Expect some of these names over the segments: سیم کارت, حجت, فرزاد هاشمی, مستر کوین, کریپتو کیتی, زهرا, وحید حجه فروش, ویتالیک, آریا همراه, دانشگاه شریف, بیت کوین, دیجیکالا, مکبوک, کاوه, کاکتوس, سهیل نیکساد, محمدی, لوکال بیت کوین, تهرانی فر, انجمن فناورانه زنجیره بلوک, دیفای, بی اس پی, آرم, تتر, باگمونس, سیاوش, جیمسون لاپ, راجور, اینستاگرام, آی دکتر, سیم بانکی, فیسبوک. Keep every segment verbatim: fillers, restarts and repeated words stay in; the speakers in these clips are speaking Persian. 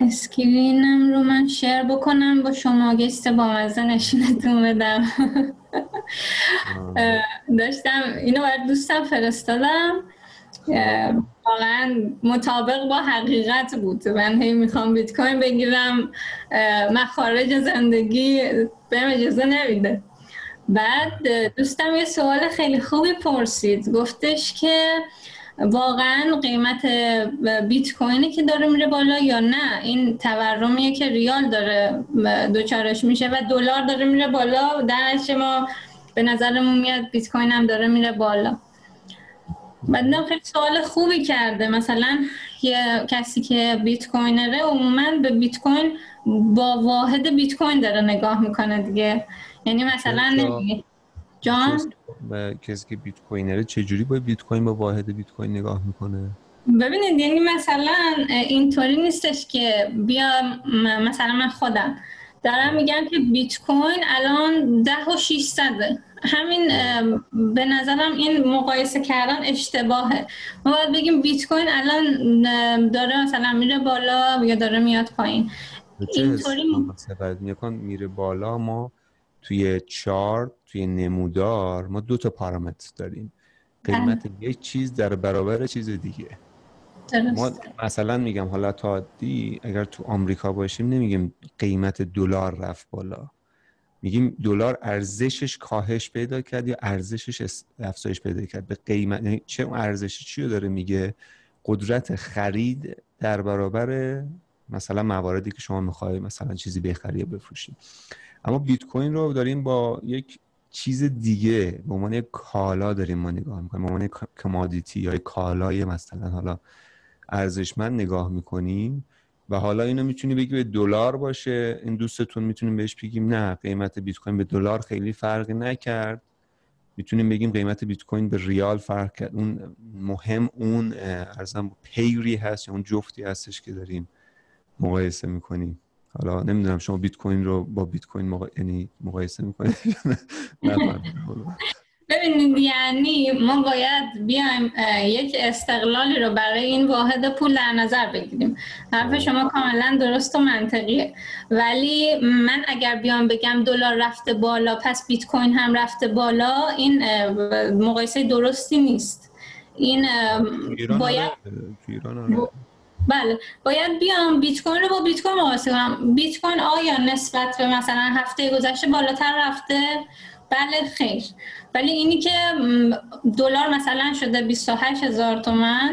اسکرینم رو من شیر بکنم با شما گشت با مزه نشینتون بدم. داشتم اینو برای دوستم فرستادم، واقعا مطابق با حقیقت بود. من هی میخوام بیت کوین بگیرم، مخارج زندگی بهم اجازه نمیده. بعد دوستم یه سوال خیلی خوبی پرسید، گفتش که واقعا قیمت بیت کوینی که داره میره بالا یا نه این تورمیه که ریال داره دوچارش میشه و دلار داره میره بالا، در نتیجه ما به نظرمون میاد بیت کوین هم داره میره بالا. بعدم خیلی سوال خوبی کرده، مثلا یه کسی که بیت کوینره عموما به بیت کوین با واحد بیت کوین داره نگاه میکنه دیگه، یعنی مثلا نمیگه جان و کسی که بیت کوینره چجوری با بیت کوین با واحد بیت کوین نگاه میکنه؟ ببینید یعنی مثلا اینطوری نیستش که بیا مثلا من خودم دارم میگم که بیت کوین الان ده و ششصد، همین به نظرم این مقایسه کردن اشتباهه. ما باید بگیم بیت کوین الان داره مثلا میره بالا یا داره میاد پایین. اینطوری مثلا میگن میره بالا، ما توی چارت توی نمودار ما دو تا پارامتر داریم، قیمت یک چیز در برابر چیز دیگه. ما مثلا میگم حالا تا دی اگر تو آمریکا باشیم نمیگیم قیمت دلار رفت بالا، میگیم دلار ارزشش کاهش پیدا کرد یا ارزشش افزایش پیدا کرد. به قیمت چه ارزشی چی رو داره میگه؟ قدرت خرید در برابر مثلا مواردی که شما میخواید مثلا چیزی بخری یا بفروشید. اما بیت کوین رو داریم با یک چیز دیگه به عنوان کالا داریم ما نگاه میکنیم، به عنوان کمادیتی یا کالای مثلا حالا ارزشمند نگاه میکنیم. و حالا اینو میتونی بگی به دلار باشه، این دوستتون میتونیم بهش بگیم نه قیمت بیت کوین به دلار خیلی فرقی نکرد، میتونیم بگیم قیمت بیت کوین به ریال فرق کرد. اون مهم اون ارزم پیری هست یا اون جفتی هستش که داریم مقایسه میکنیم. حالا نمیدونم شما بیت کوین رو با بیت کوین مقا... یعنی مقایسه می‌کنید؟ ببینید یعنی ما باید بیایم یک استقلالی رو برای این واحد پول در نظر بگیریم. حرف شما کاملا درست و منطقیه، ولی من اگر بیام بگم دلار رفته بالا پس بیت کوین هم رفته بالا، این مقایسه درستی نیست. این باید بله باید بیام بیت کوین رو با بیت کوین مقایسه کنم. بیت کوین آیا نسبت به مثلا هفته گذشته بالاتر رفته؟ بله خیر. ولی اینی که دلار مثلا شده بیست و هشت هزار تومان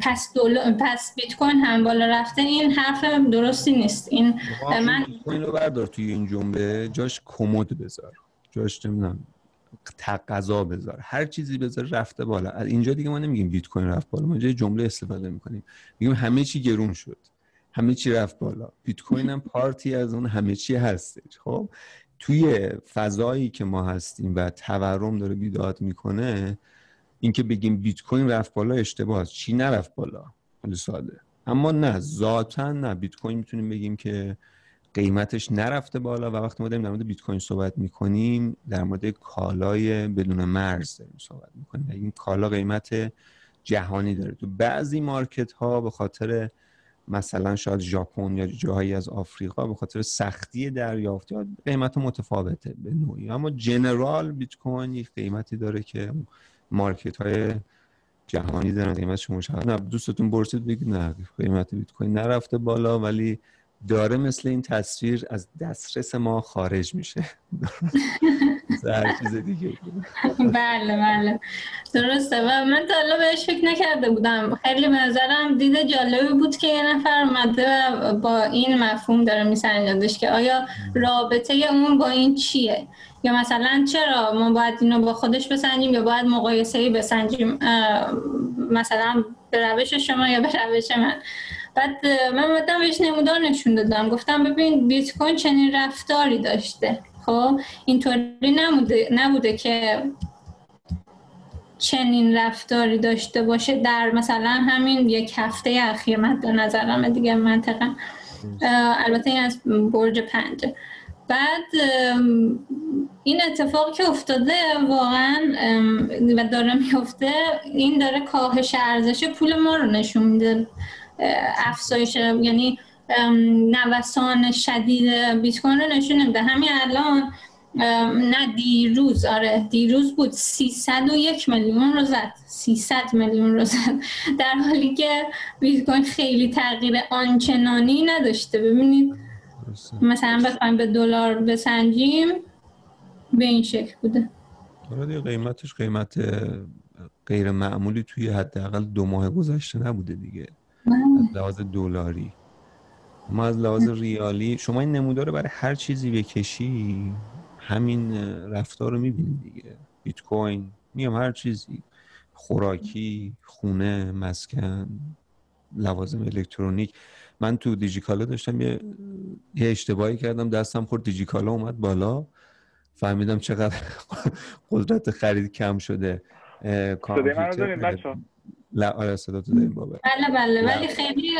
پس دلار پس بیت کوین هم بالا رفته، این حرف درستی نیست. این من بیت کوین رو بردار توی این جمله، جاش کمد بذار، جاش نمیدونم تقاضا بذار، هر چیزی بذار رفته بالا. اینجا دیگه ما نمیگیم بیت کوین رفت بالا، ما یه جمله استفاده میکنیم میگیم همه چی گرون شد، همه چی رفت بالا. بیت کوین هم پارتی از اون همه چی هستش. خب توی فضایی که ما هستیم و تورم داره بیداد میکنه، اینکه بگیم بیت کوین رفت بالا اشتباهه، چی نرفت بالا خیلی ساده. اما نه ذاتاً نه، بیت کوین میتونیم بگیم که قیمتش نرفته بالا. و وقتی ما داریم در مورد بیت کوین صحبت میکنیم در مورد کالای بدون مرز داریم صحبت میکنیم. این کالا قیمت جهانی داره. تو بعضی مارکت ها به خاطر مثلا شاید ژاپن یا جاهایی از آفریقا به خاطر سختی دریافت قیمت متفاوته به نوعی، اما جنرال بیت کوین یک قیمتی داره که مارکت های جهانی دارن قیمتش مشابه. نه دوستتون برسید بگید نه قیمت بیت کوین نرفته بالا ولی داره مثل این تصویر از دسترس ما خارج میشه. هر چیز دیگه. بله بله درسته. و من تا حالا بهش فکر نکرده بودم، خیلی به نظرم دیده جالبی بود که یه نفر اومده و با این مفهوم داره میسنجادش که آیا رابطه اون با این چیه، یا مثلا چرا ما باید اینو با خودش بسنجیم یا باید مقایسه‌ای بسنجیم، مثلا به روش شما یا به روش من. بعد من مدام بهش نمودار نشون دادم، گفتم ببین بیت کوین چنین رفتاری داشته. خب اینطوری نبوده نبوده که چنین رفتاری داشته باشه در مثلا همین یک هفته اخیر مد نظرم دیگه منطقا، البته این از برج پنجه. بعد این اتفاق که افتاده واقعا و داره میفته، این داره کاهش ارزش پول ما رو نشون میده، افزایش یعنی نوسان شدید بیت کوین رو نشون میده. همین الان نه دیروز، آره دیروز بود، سیصد و یک میلیون رو زد، سیصد میلیون رو زد، در حالی که بیت کوین خیلی تغییر آنچنانی نداشته. ببینید مثلا بخوایم به دلار بسنجیم به این شکل بوده. آره قیمتش قیمت غیر معمولی توی حداقل دو ماه گذشته نبوده دیگه از لحاظ دلاری. ما از لحاظ ریالی شما این نمودار رو برای هر چیزی بکشی همین رفتار رو میبینی دیگه. بیت کوین، میگم هر چیزی، خوراکی، خونه، مسکن، لوازم الکترونیک. من تو دیجیکالا داشتم یه, یه اشتباهی کردم، دستم خورد دیجیکالا اومد بالا، فهمیدم چقدر قدرت خرید کم شده. صدای من رو داریم بچه؟ لا آره صدا تو داریم بابا. بله بله ولی خیلی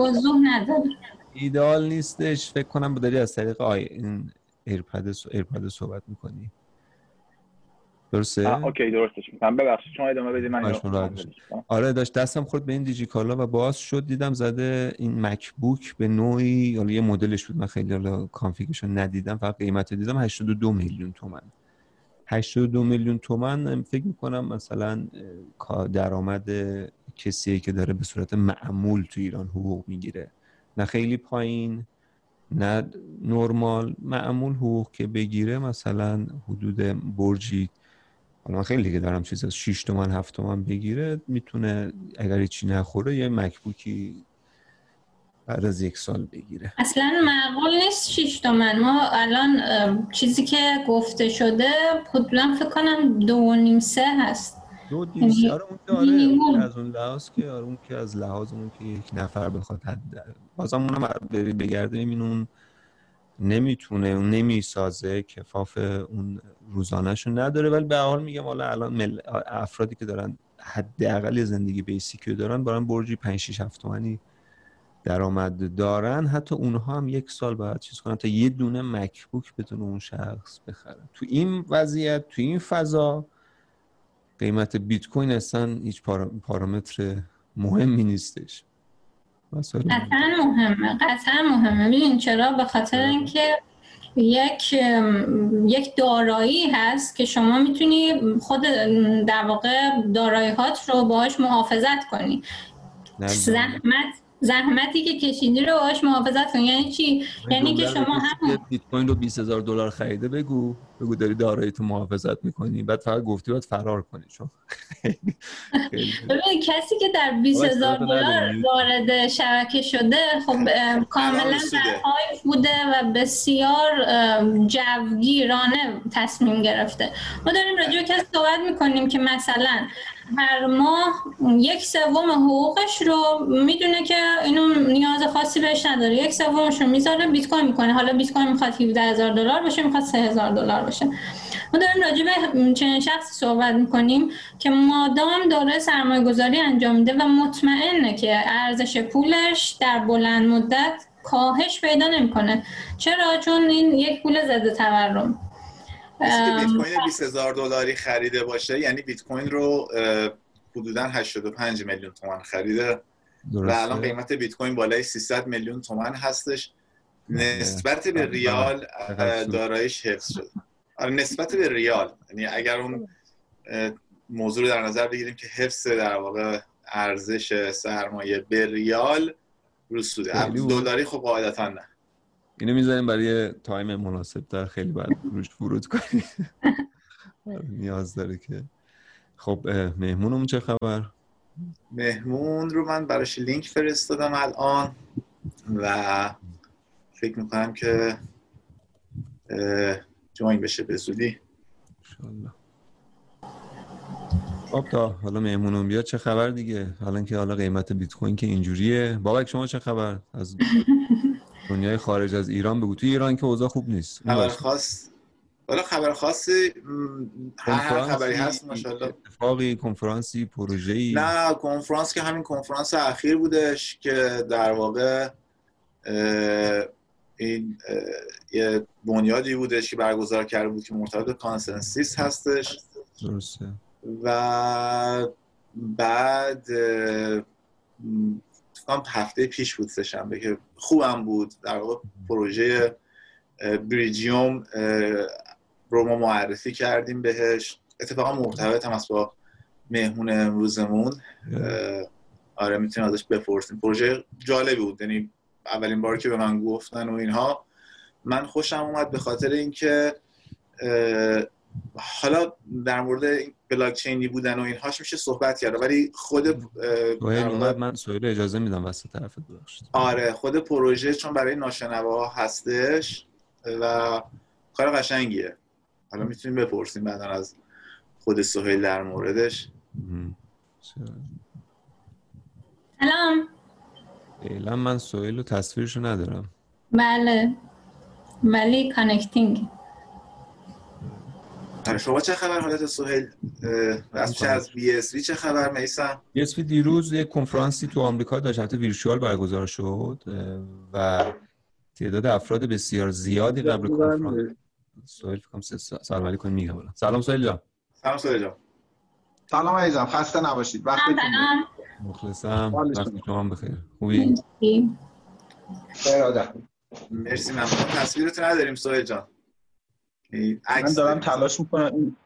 وضوح نداره، ایدئال نیستش. فکر کنم داری از طریق آی این ایرپد ایرپد صحبت میکنی، درسته؟ اوکی درسته. من ببخشید شما ادامه بدید من اینو. آره داشت دستم خورد به این دیجیکالا و باز شد دیدم زده این مکبوک به نوعی، حالا یه مدلش بود من خیلی حالا کانفیگشن ندیدم، فقط قیمتو دیدم هشتاد و دو میلیون تومان. هشتاد و دو میلیون تومان فکر میکنم مثلا درآمد کسیه که داره به صورت معمول تو ایران حقوق میگیره، نه خیلی پایین نه نرمال، معمول حقوق که بگیره مثلا حدود برجی، حالا خیلی دیگه دارم چیز از شش تومن هفت تومن بگیره، میتونه اگر چی نخوره یه مکبوکی بعد از یک سال بگیره. اصلا معقول نیست شش تومن. ما الان چیزی که گفته شده خودم فکر کنم دو و نیم سه هست. دو نیم سه آره اون داره از اون لحاظ که آره اون که از لحاظ اون که یک نفر بخواد حد بازم اونم بگردیم این اون نمیتونه، اون نمیسازه، کفاف اون روزانه‌شو نداره. ولی به هر حال میگم حالا الان مل... افرادی که دارن حداقل زندگی بیسیکی دارن برن برجی پنج شش هفت تومانی درآمد دارن، حتی اونها هم یک سال بعد چیز کنن تا یه دونه مکبوک بتونه اون شخص بخره. تو این وضعیت، تو این فضا، قیمت بیت کوین اصلا هیچ پارامتر مهمی نیستش. قطعا مهمه، قطعا مهمه. ببین چرا؟ به خاطر اینکه یک یک دارایی هست که شما میتونی خود در واقع دارایی هات رو باهاش محافظت کنی. زحمت زحمتی که کشیدی رو باهاش محافظت کن. یعنی چی؟ یعنی که شما هم بیت کوین رو بیست هزار دلار خریده، بگو بگو داری دارایی تو محافظت میکنی، بعد فقط گفتی باید فرار کنی. چون ببین کسی که در بیست هزار دلار وارد شبکه شده خب کاملا در هایف بوده و بسیار جوگیرانه تصمیم گرفته. ما داریم راجع به کسی صحبت میکنیم که مثلا هر ماه یک سوم حقوقش رو میدونه که اینو نیاز خاصی بهش نداره، یک سومش رو میذاره بیت کوین میکنه. حالا بیت کوین میخواد هفده هزار دلار باشه، میخواد سه هزار دلار باشه. ما داریم راجع به چنین شخصی صحبت میکنیم که مادام داره سرمایه گذاری انجام میده و مطمئنه که ارزش پولش در بلند مدت کاهش پیدا نمیکنه. چرا؟ چون این یک پول ضد تورم. کسی که بیت کوین بیست هزار دلاری خریده باشه، یعنی بیت کوین رو حدوداً هشتاد و پنج میلیون تومان خریده و الان قیمت بیت کوین بالای سیصد میلیون تومان هستش، نسبت به ریال داراییش حفظ شده. آره نسبت به ریال، یعنی اگر اون موضوع رو در نظر بگیریم که حفظ در واقع ارزش سرمایه به ریال رو سوده، دلاری خب قاعدتاً نه. اینو میذاریم برای تایم مناسبتر، خیلی باید روش فرود کنیم. نیاز داره که خب مهمونمون چه خبر؟ مهمون رو من براش لینک فرستادم الان و فکر میکنم که جوین بشه به زودی انشالله. خب تا حالا مهمونم بیاد چه خبر دیگه؟ حالا که حالا قیمت بیت کوین که اینجوریه. بابک شما چه خبر از دنیای خارج از ایران بگو؟ تو ایران که اوضاع خوب نیست. خبر خاص والا خبر خاصی هر خبری هست ماشاءالله، اتفاقی، کنفرانسی، پروژه‌ای؟ نه کنفرانس که همین کنفرانس اخیر بودش که در واقع این یه بنیادی بودش که برگزار کرده بود که مرتبط به کنسنسیس هستش. درسته. و بعد فکرم هفته پیش بود سه‌شنبه که خوبم بود در واقع پروژه بریجیوم رو ما معرفی کردیم بهش، اتفاقا مرتبط هم از با مهمون امروزمون. آره میتونیم ازش بپرسیم. پروژه جالبی بود، یعنی اولین بار که به من گفتن و اینها من خوشم اومد به خاطر اینکه حالا در مورد بلاکچینی بودن و اینهاش میشه صحبت کرد، ولی خود من سهیل اجازه میدم وسط طرفت باشید. آره خود پروژه چون برای ناشنواها هستش و کار قشنگیه، حالا میتونیم بپرسیم بعدا از خود سهیل در موردش. سلام. فعلا من سهیل و تصویرشو ندارم. بله ولی کانکتینگ. شما چه خبر حالت سهیل؟ رسمش از بی اس پی چه خبر میسان؟ بی اس پی دیروز یک کنفرانسی تو آمریکا داشت، البته ویرچوال برگزار شد و تعداد افراد بسیار زیادی قبل کنفرانس. سهیل فکر کنم سلام علیکم میگه. بالا سلام سهیل جان. سلام سهیل جان. سلام عزیزم، خسته نباشید. وقتتون بخیر. مخلصم. وقت شما بخیر. خوبی؟ برادر. مرسی ممنون. تصویرتو نداریم سهیل جان. من دارم تلاش میکنم این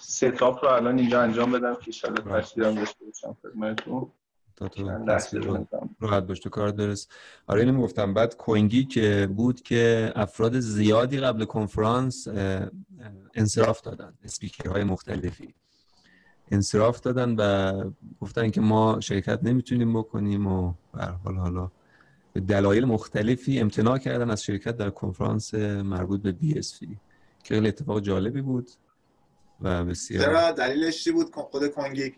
ستاپ رو الان اینجا انجام بدم که انشالله تشریحم داشته باشم خدمتتون. تا تو تصویر راحت باش تو کار درست. آره اینو گفتم. بعد کوینگی که بود که افراد زیادی قبل کنفرانس انصراف دادن، اسپیکرهای مختلفی انصراف دادن و گفتن که ما شرکت نمیتونیم بکنیم و به هر حال حالا به دلایل مختلفی امتناع کردن از شرکت در کنفرانس مربوط به بی اس پی. خیلی اتفاق جالبی بود و بسیار. چرا دلیلش چی بود؟ خود کنگیک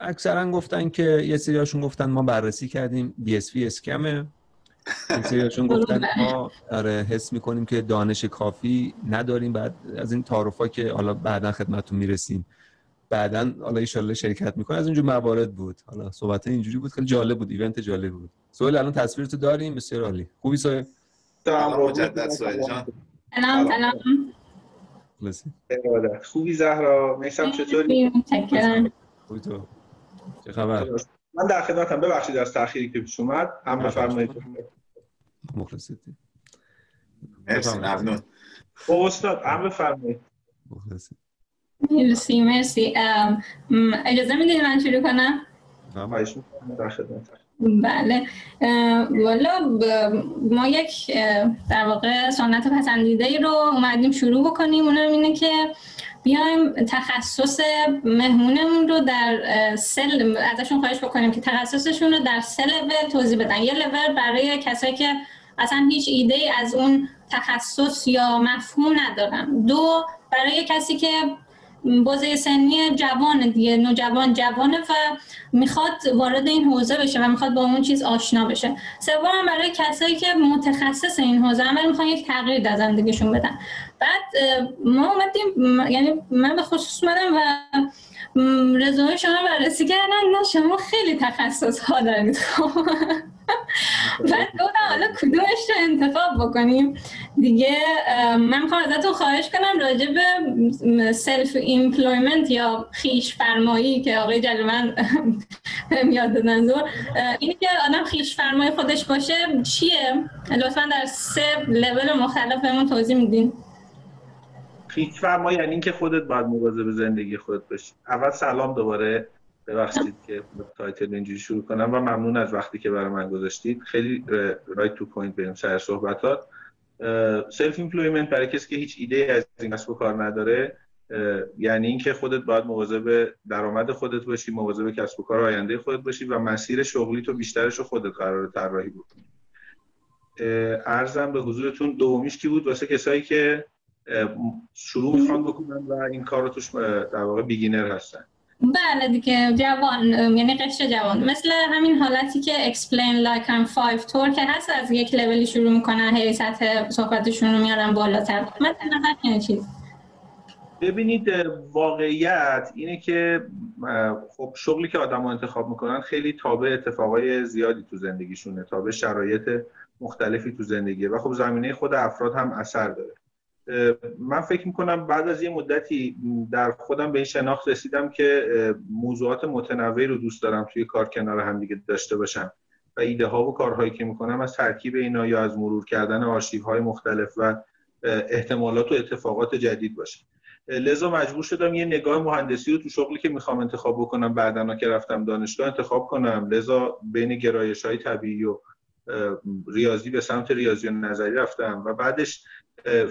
اکثرا گفتن که یه سریاشون گفتن ما بررسی کردیم بی اس پی اسکمه، یه سریاشون گفتن ما حس میکنیم که دانش کافی نداریم، بعد از این تعارفا که حالا بعدا خدمتتون میرسیم، بعدا حالا ان شاءالله شرکت میکنه، از اینجور موارد بود. حالا صحبت اینجوری بود، خیلی جالب بود، ایونت جالب بود. سهیل الان تصویرتو داریم، بسیار عالی. خوبی سهیل؟ سلام مجدد سهیل جان. سلام سلام. خوبی زهرا؟ میسم چطوری؟ متشکرم. خوبی تو؟ چه خبر؟ من در خدمتم، ببخشید از تأخیری که پیش اومد. هم بفرمایید. مخلصید. مرسی ممنون. استاد هم بفرمایید. مخلصید. مرسی مرسی. اجازه میدید من شروع کنم؟ خواهش می‌کنم، در خدمتم. بله والا ما یک در واقع سنت پسندیده رو اومدیم شروع بکنیم، اونم اینه که بیایم تخصص مهمونمون رو در سل ازشون خواهش بکنیم که تخصصشون رو در سه لول توضیح بدن. یه لول برای کسایی که اصلا هیچ ایده از اون تخصص یا مفهوم ندارن، دو برای کسی که بازه سنی جوان دیگه، نوجوان جوانه و میخواد وارد این حوزه بشه و میخواد با اون چیز آشنا بشه، سوم برای کسایی که متخصص این حوزه هم ولی میخوان یک تغییر در زندگیشون بدن. بعد ما اومدیم، یعنی من به خصوص اومدم و رزومه شما بررسی کردن، نه شما خیلی تخصص ها دارید. بعد گفتم حالا کدومش رو انتخاب بکنیم دیگه. من میخوام ازتون خواهش کنم راجع به سلف ایمپلویمنت یا خیش فرمایی که آقای جلومن یاد دادن زور، اینی که آدم خیش فرمای خودش باشه چیه؟ لطفا در سه لول مختلف بهمون توضیح میدین. خیش فرمایی یعنی اینکه خودت باید مواظب به زندگی خودت باشی. اول سلام دوباره، ببخشید که تایتل اینجوری شروع کنم و ممنون از وقتی که برای من گذاشتید. خیلی رایت تو پوینت بریم سر صحبتات. سلف ایمپلویمنت برای کسی که هیچ ایده از این کسب و کار نداره، یعنی اینکه خودت باید مواظب درآمد خودت باشی، مواظب کسب و کار آینده خودت باشی و مسیر شغلی تو بیشترش رو خودت قراره طراحی بکنی. عرضم به حضورتون دومیش کی بود واسه کسایی که شروع می‌خوان بکنن و این کارو توش در واقع بیگینر هستن. بله دیگه جوان، یعنی قشر جوان، مثل همین حالتی که explain like I'm five تور که هست، از یک لولی شروع میکنن هی سطح صحبتشون رو میارن بالاتر. مثلا همین چیز. ببینید واقعیت اینه که خب شغلی که آدم ها انتخاب میکنن خیلی تابع اتفاقای زیادی تو زندگیشونه، تابع شرایط مختلفی تو زندگیه و خب زمینه خود افراد هم اثر داره. من فکر میکنم بعد از یه مدتی در خودم به این شناخت رسیدم که موضوعات متنوعی رو دوست دارم توی کار کنار هم دیگه داشته باشم و ایده ها و کارهایی که میکنم از ترکیب اینا یا از مرور کردن آرشیف های مختلف و احتمالات و اتفاقات جدید باشه. لذا مجبور شدم یه نگاه مهندسی رو تو شغلی که میخوام انتخاب بکنم بعداً که رفتم دانشگاه انتخاب کنم. لذا بین گرایش‌های طبیعی و ریاضی به سمت ریاضی و نظری رفتم و بعدش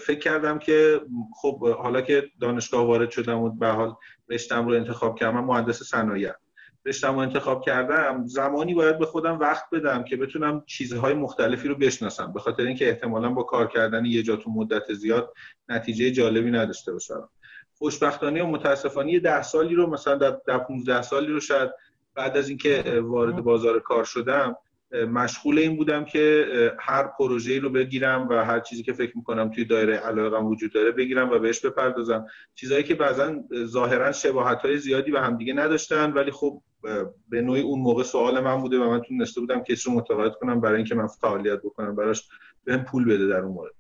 فکر کردم که خب حالا که دانشگاه وارد شدم و به حال رشتم رو انتخاب کردم، من مهندس صنایعم، رشتم رو انتخاب کردم، زمانی باید به خودم وقت بدم که بتونم چیزهای مختلفی رو بشناسم، به خاطر اینکه احتمالاً با کار کردن یه جا تو مدت زیاد نتیجه جالبی نداشته باشم. خوشبختانه و متاسفانه یه ده سالی رو مثلا در ده پونزده سالی رو شاید بعد از اینکه وارد بازار کار شدم مشغول این بودم که هر پروژه‌ای رو بگیرم و هر چیزی که فکر می‌کنم توی دایره علاقه‌ام وجود داره بگیرم و بهش بپردازم، چیزایی که بعضاً ظاهراً شباهت‌های زیادی به هم دیگه نداشتن ولی خب به نوعی اون موقع سوال من بوده و من تونسته بودم کسی رو متقاعد کنم برای اینکه من فعالیت بکنم، براش بهم پول بده. در اون مورد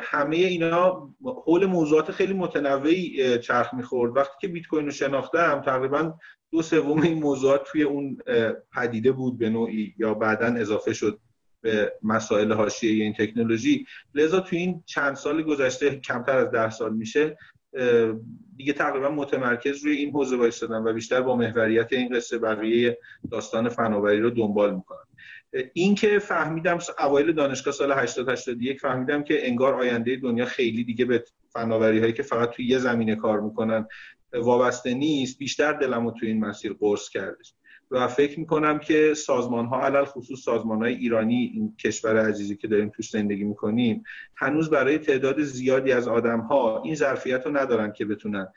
همه اینا حول موضوعات خیلی متنوعی چرخ می‌خورد. وقتی که بیت کوین رو شناختم تقریباً دو سوم این موضوعات توی اون پدیده بود به نوعی یا بعداً اضافه شد به مسائل حاشیه‌ای این تکنولوژی. لذا توی این چند سال گذشته، کمتر از ده سال میشه، دیگه تقریباً متمرکز روی این حوزه وایسادم و بیشتر با محوریت این قصه بقیه داستان فناوری رو دنبال می‌کنم. این که فهمیدم اوایل دانشگاه سال هشتاد هشتاد و یک فهمیدم که انگار آینده دنیا خیلی دیگه به فناوری‌هایی که فقط توی یه زمینه کار می‌کنن وابسته نیست، بیشتر دلمو تو این مسیر قرص کردش و فکر میکنم که سازمان‌ها، علل خصوص سازمان‌های ایرانی، این کشور عزیزی که داریم توش زندگی میکنیم، هنوز برای تعداد زیادی از آدم‌ها این ظرفیت رو ندارن که بتونن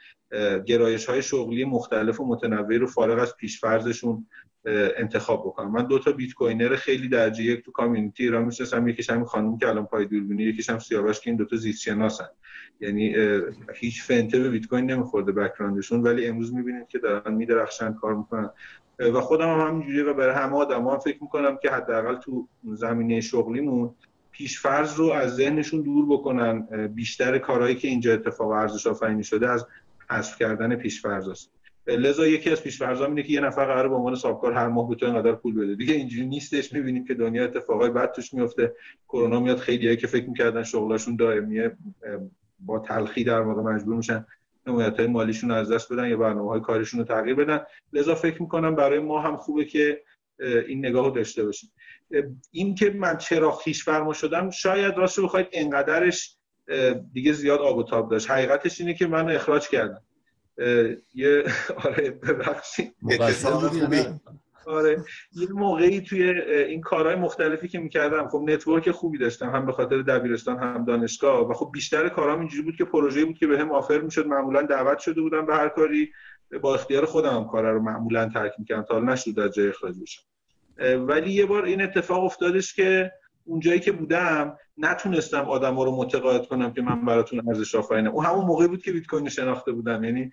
گرایش‌های شغلی مختلف و متنوعی رو فارغ از پیش‌فرضشون انتخاب بکنن. من دو تا بیت کوینر خیلی درجه یک تو کامیونیتی ایران می‌شناسم، یکیش هم خانم که الان پای دوربینه، یکیش هم سیاوش که این دو تا زیست‌شناسن، یعنی هیچ فنته به بیت کوین نمی‌خورده بک‌گراندشون، ولی امروز می‌بینید که دارن می‌درخشن، کار می‌کنن و خودم هم همینجوری و برای همه آدما هم فکر میکنم که حداقل تو زمینه شغلیمون پیشفرض رو از ذهنشون دور بکنن. بیشتر کارهایی که اینجا اتفاق ارزش آفرینی شده از حذف کردن پیشفرض است. لذا یکی از پیشفرضام اینه که یه نفر قراره به عنوان صاحبکار هر ماه بتونه اینقدر پول بده، دیگه اینجوری نیستش. میبینیم که دنیا اتفاقای بد توش میفته، کرونا میاد، خیلیایی که فکر میکردن شغلشون دائمیه با تلخی در واقع مجبور میشن نمایت‌های مالیشون رو از دست بدن یا برنامه‌های کارشون رو تغییر بدن. لذا فکر می‌کنم برای ما هم خوبه که این نگاه رو داشته باشیم. این که من چرا خویش فرما شدم، شاید راستش رو بخواید انقدرش دیگه زیاد آب و تاب داشت. حقیقتش اینه که منو اخراج کردن. یه آره ببخشید اتصال خوبی، آره یه موقعی توی این کارهای مختلفی که می‌کردم خب نتورک خوبی داشتم، هم به خاطر دبیرستان هم دانشگاه، و خب بیشتر کارام اینجوری بود که پروژه‌ای بود که بهم آفر می‌شد، معمولاً دعوت شده بودم به هر کاری، با اختیار خودم هم کارا رو معمولاً ترک می‌کردم تا حالا نشد از جای اخراج بشم. ولی یه بار این اتفاق افتادش که اونجایی که بودم نتونستم آدما رو متقاعد کنم که من براتون ارزش آفرینم. اون همون موقعی بود که بیت کوین شناخته بودم، یعنی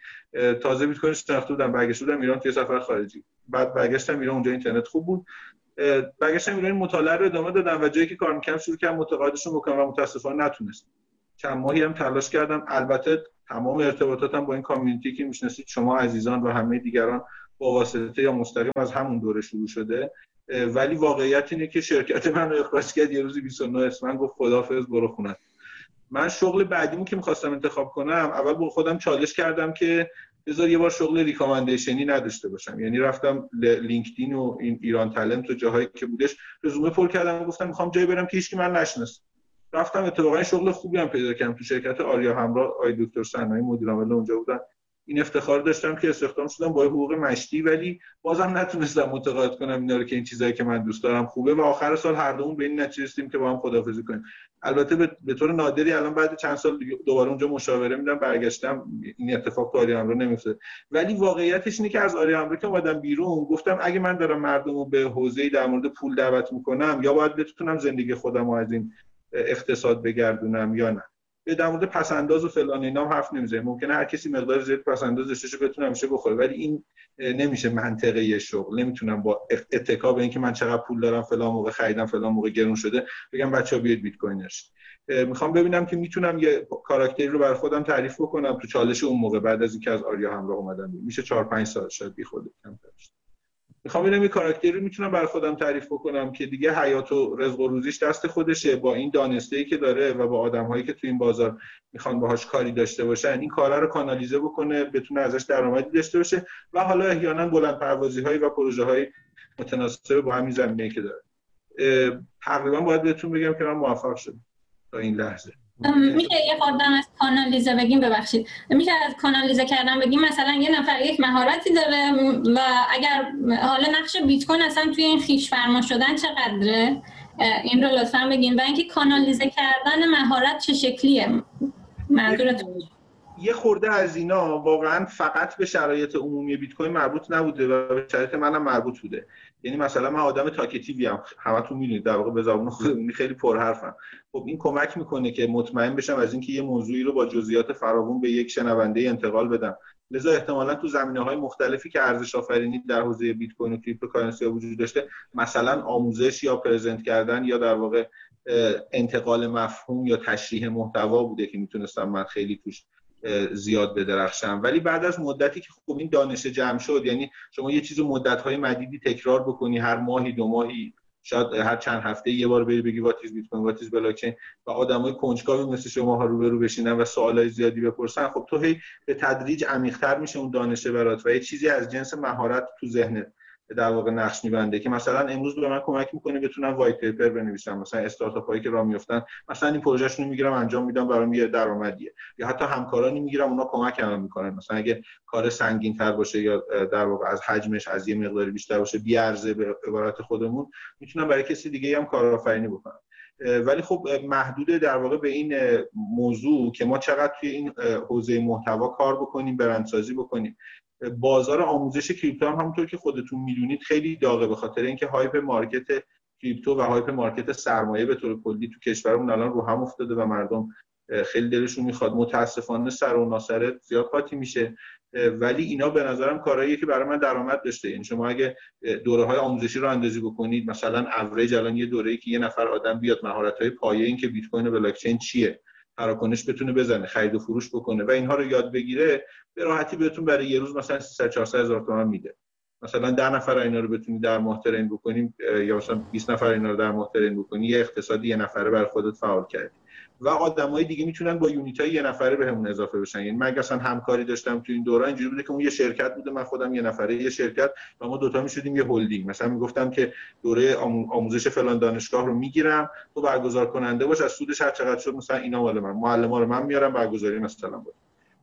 تازه بیت کوین شناخته بودم. برگشته بودم ایران توی سفر خارجی، بعد برگشتم ایران، اونجا اینترنت خوب بود، برگشتم ایران مطالعه رو ادامه دادم و جایی که کار می‌کردم شروع کردم متقاعدشون بکنم و متاسفانه نتونستم. چند ماهی هم تلاش کردم، البته تمام ارتباطاتم با این کامیونیتی که می‌شناسید شما عزیزان و همه دیگران با واسطه یا مستقیم از همون دوره شروع شده، ولی واقعیت اینه که شرکت من رو اخراج کرد. یه روزی بیست و نه اسمم گفت خدافظ برو خونه. من شغل بعدیمو که می‌خواستم انتخاب کنم، اول با خودم چالش کردم که بذار یه بار شغل ریکامندیشنی نداشته باشم، یعنی رفتم لینکدین و این ایران تالنت و جاهایی که بودش رزومه پر کردم و گفتم می‌خوام جایی برم که هیچ کی من نشناسه. رفتم اتفاقا شغل خوبی هم پیدا کردم تو شرکت آریا همراه، آی دکتر صنایع مدیر عامل اونجا بودن. این افتخار داشتم که استخدام شدم با حقوق مشتی، ولی بازم نتونستم متقاعد کنم اینا رو که این چیزایی که من دوست دارم خوبه و آخر سال هر دومون به این نتیجه رسیدیم که با هم خداحافظی کنیم. البته به طور نادری الان بعد چند سال دوباره اونجا مشاوره میدم، برگشتم، این اتفاق تو آریا همراه نمیفته. ولی واقعیتش اینه که از آریا همراه که اومدم بیرون گفتم اگه من دارم مردمو به حوزه‌ای در مورد پول دعوت میکنم، یا باید بتونم زندگی خودمو از این اقتصاد بگردونم یا نه. در مورد پسنداز و فلان اینا هم حرف نمیزنه. ممکنه هر کسی مقدار زیاد پسنداز داشته بتونه همیشه بخوره، ولی این نمیشه منطقه شغل. نمیتونم با اتکا به اینکه من چقدر پول دارم فلان موقع خریدم فلان موقع گرون شده بگم بچه‌ها بیاید بیت کوین بخرید. میخوام ببینم که میتونم یه کاراکتری رو برای خودم تعریف بکنم تو چالش اون موقع بعد از اینکه از آریا همراه اومدم. میشه چهار پنج سال شاید بی خودم کمترش. میخوام ببینم این کاراکتری رو میتونم برای خودم تعریف بکنم که دیگه حیات و رزق و روزیش دست خودشه، با این دانشه‌ای که داره و با آدم‌هایی که تو این بازار میخوان باهاش کاری داشته باشن این کارا رو کانالیزه بکنه، بتونه ازش درآمدی داشته باشه و حالا احیانا بلندپروازی‌های و پروژه‌های متناسب با همین زمینه‌ای که داره. تقریبا باید بهتون بگم که من موفق شدم تا این لحظه. میشه یه خوردم از کانالیزه بگیم؟ ببخشید، میشه از کانالیزه کردن بگیم مثلا یه نفر یک مهارتی داره و اگر حالا نقش بیت کوین اصلا توی این خویش فرما شدن چقدره، این رو لطفا بگین، و اینکه کانالیزه کردن مهارت چه شکلیه منظورتون؟ یه خورده از اینا واقعا فقط به شرایط عمومی بیت کوین مربوط نبوده و به شرایط منم مربوط بوده. یعنی مثلا من آدم تاکتیوی هم همتون میدونید، در واقع به زبان خودمونی خیلی پرحرفم. خب این کمک میکنه که مطمئن بشم از اینکه یه موضوعی رو با جزئیات فراوان به یک شنونده انتقال بدم. لذا احتمالاً تو زمینه‌های مختلفی که ارزش آفرینی در حوزه بیت کوین و کریپتوکارنسی وجود داشته، مثلا آموزش یا پرزنت کردن یا در واقع انتقال مفهوم یا تشریح محتوا بوده که میتونستم من خیلی توش زیاد بدرخشم. ولی بعد از مدتی که خب این دانش جمع شد، یعنی شما یه چیزو مدت‌های مدیدی تکرار بکنی، هر ماهی دو ماهی شاید هر چند هفته یه بار بری بگی وات ایز بیت کوین وات ایز بلاکچین و آدمای کنجکاوی مثل شماها روبرو بشینن و سوالای زیادی بپرسن، خب تو هی به تدریج عمیق‌تر میشه اون دانش برات و یه چیزی از جنس مهارت تو ذهنت در واقع نقش می‌بنده که مثلا امروز به من کمک می‌کنه بتونم وایت پیپر بنویسم، مثلا استارتاپ‌هایی که راه می‌افتن مثلا این پروژه‌شون رو می‌گیرم انجام میدم برام یه درآمدیه، یا حتی همکارانی می‌گیرم اونا کمکم می‌کنن، مثلا اگه کار سنگین‌تر باشه یا در واقع از حجمش از یه مقداری بیشتر باشه بی ارزه به عبارت خودمون، می‌تونم برای کسی دیگه هم کارآفرینی بکنم. ولی خب محدوده در واقع به این موضوع که ما چقدر توی این حوزه محتوا کار بکنیم، برندسازی بکنیم. بازار آموزش کریپتو هم همونطور که خودتون میدونید خیلی داغه، به خاطر اینکه هایپ مارکت کریپتو و هایپ مارکت سرمایه به طور کلی تو کشورمون الان رو هم افتاده و مردم خیلی دلشون میخواد، متاسفانه سر و ناسر زیاد قاطی میشه. ولی اینا به نظرم کارهاییه که برای من درآمد داشته. این شما اگه دوره‌های آموزشی رو اندازی بکنید، مثلا اوریج الان یه دوره‌ای که یه نفر آدم بیاد مهارت‌های پایه این که بیت کوین و بلاکچین چیه، تراکنش بتونه بزنه، خرید و فروش بکنه و اینها رو یاد بگیره، به راحتی بهتون برای یه روز مثلا سیصد چهارصد هزار تومان میده. مثلا ده نفر اینا رو بتونید در ماه ترین بکنیم یا مثلا بیست نفر اینا رو در ماه ترین بکنی، یه اقتصادی یه نفره بر خودت فعال کردی و آدمای دیگه میتونن با یونیتای یه نفره بهمون به اضافه بشن. یعنی من مثلا همکاری داشتم تو این دوره، اینجوری بوده که اون یه شرکت بوده، من خودم یه نفره یه شرکت و ما دوتا میشدیم یه هلدینگ. مثلا میگفتم که دوره آموزش فلان دانشگاه رو میگیرم، تو برگزار کننده باش، از سودش هر چقدر شد مثلا اینا مال من، معلما رو من میارم برگزاری مثلا بود.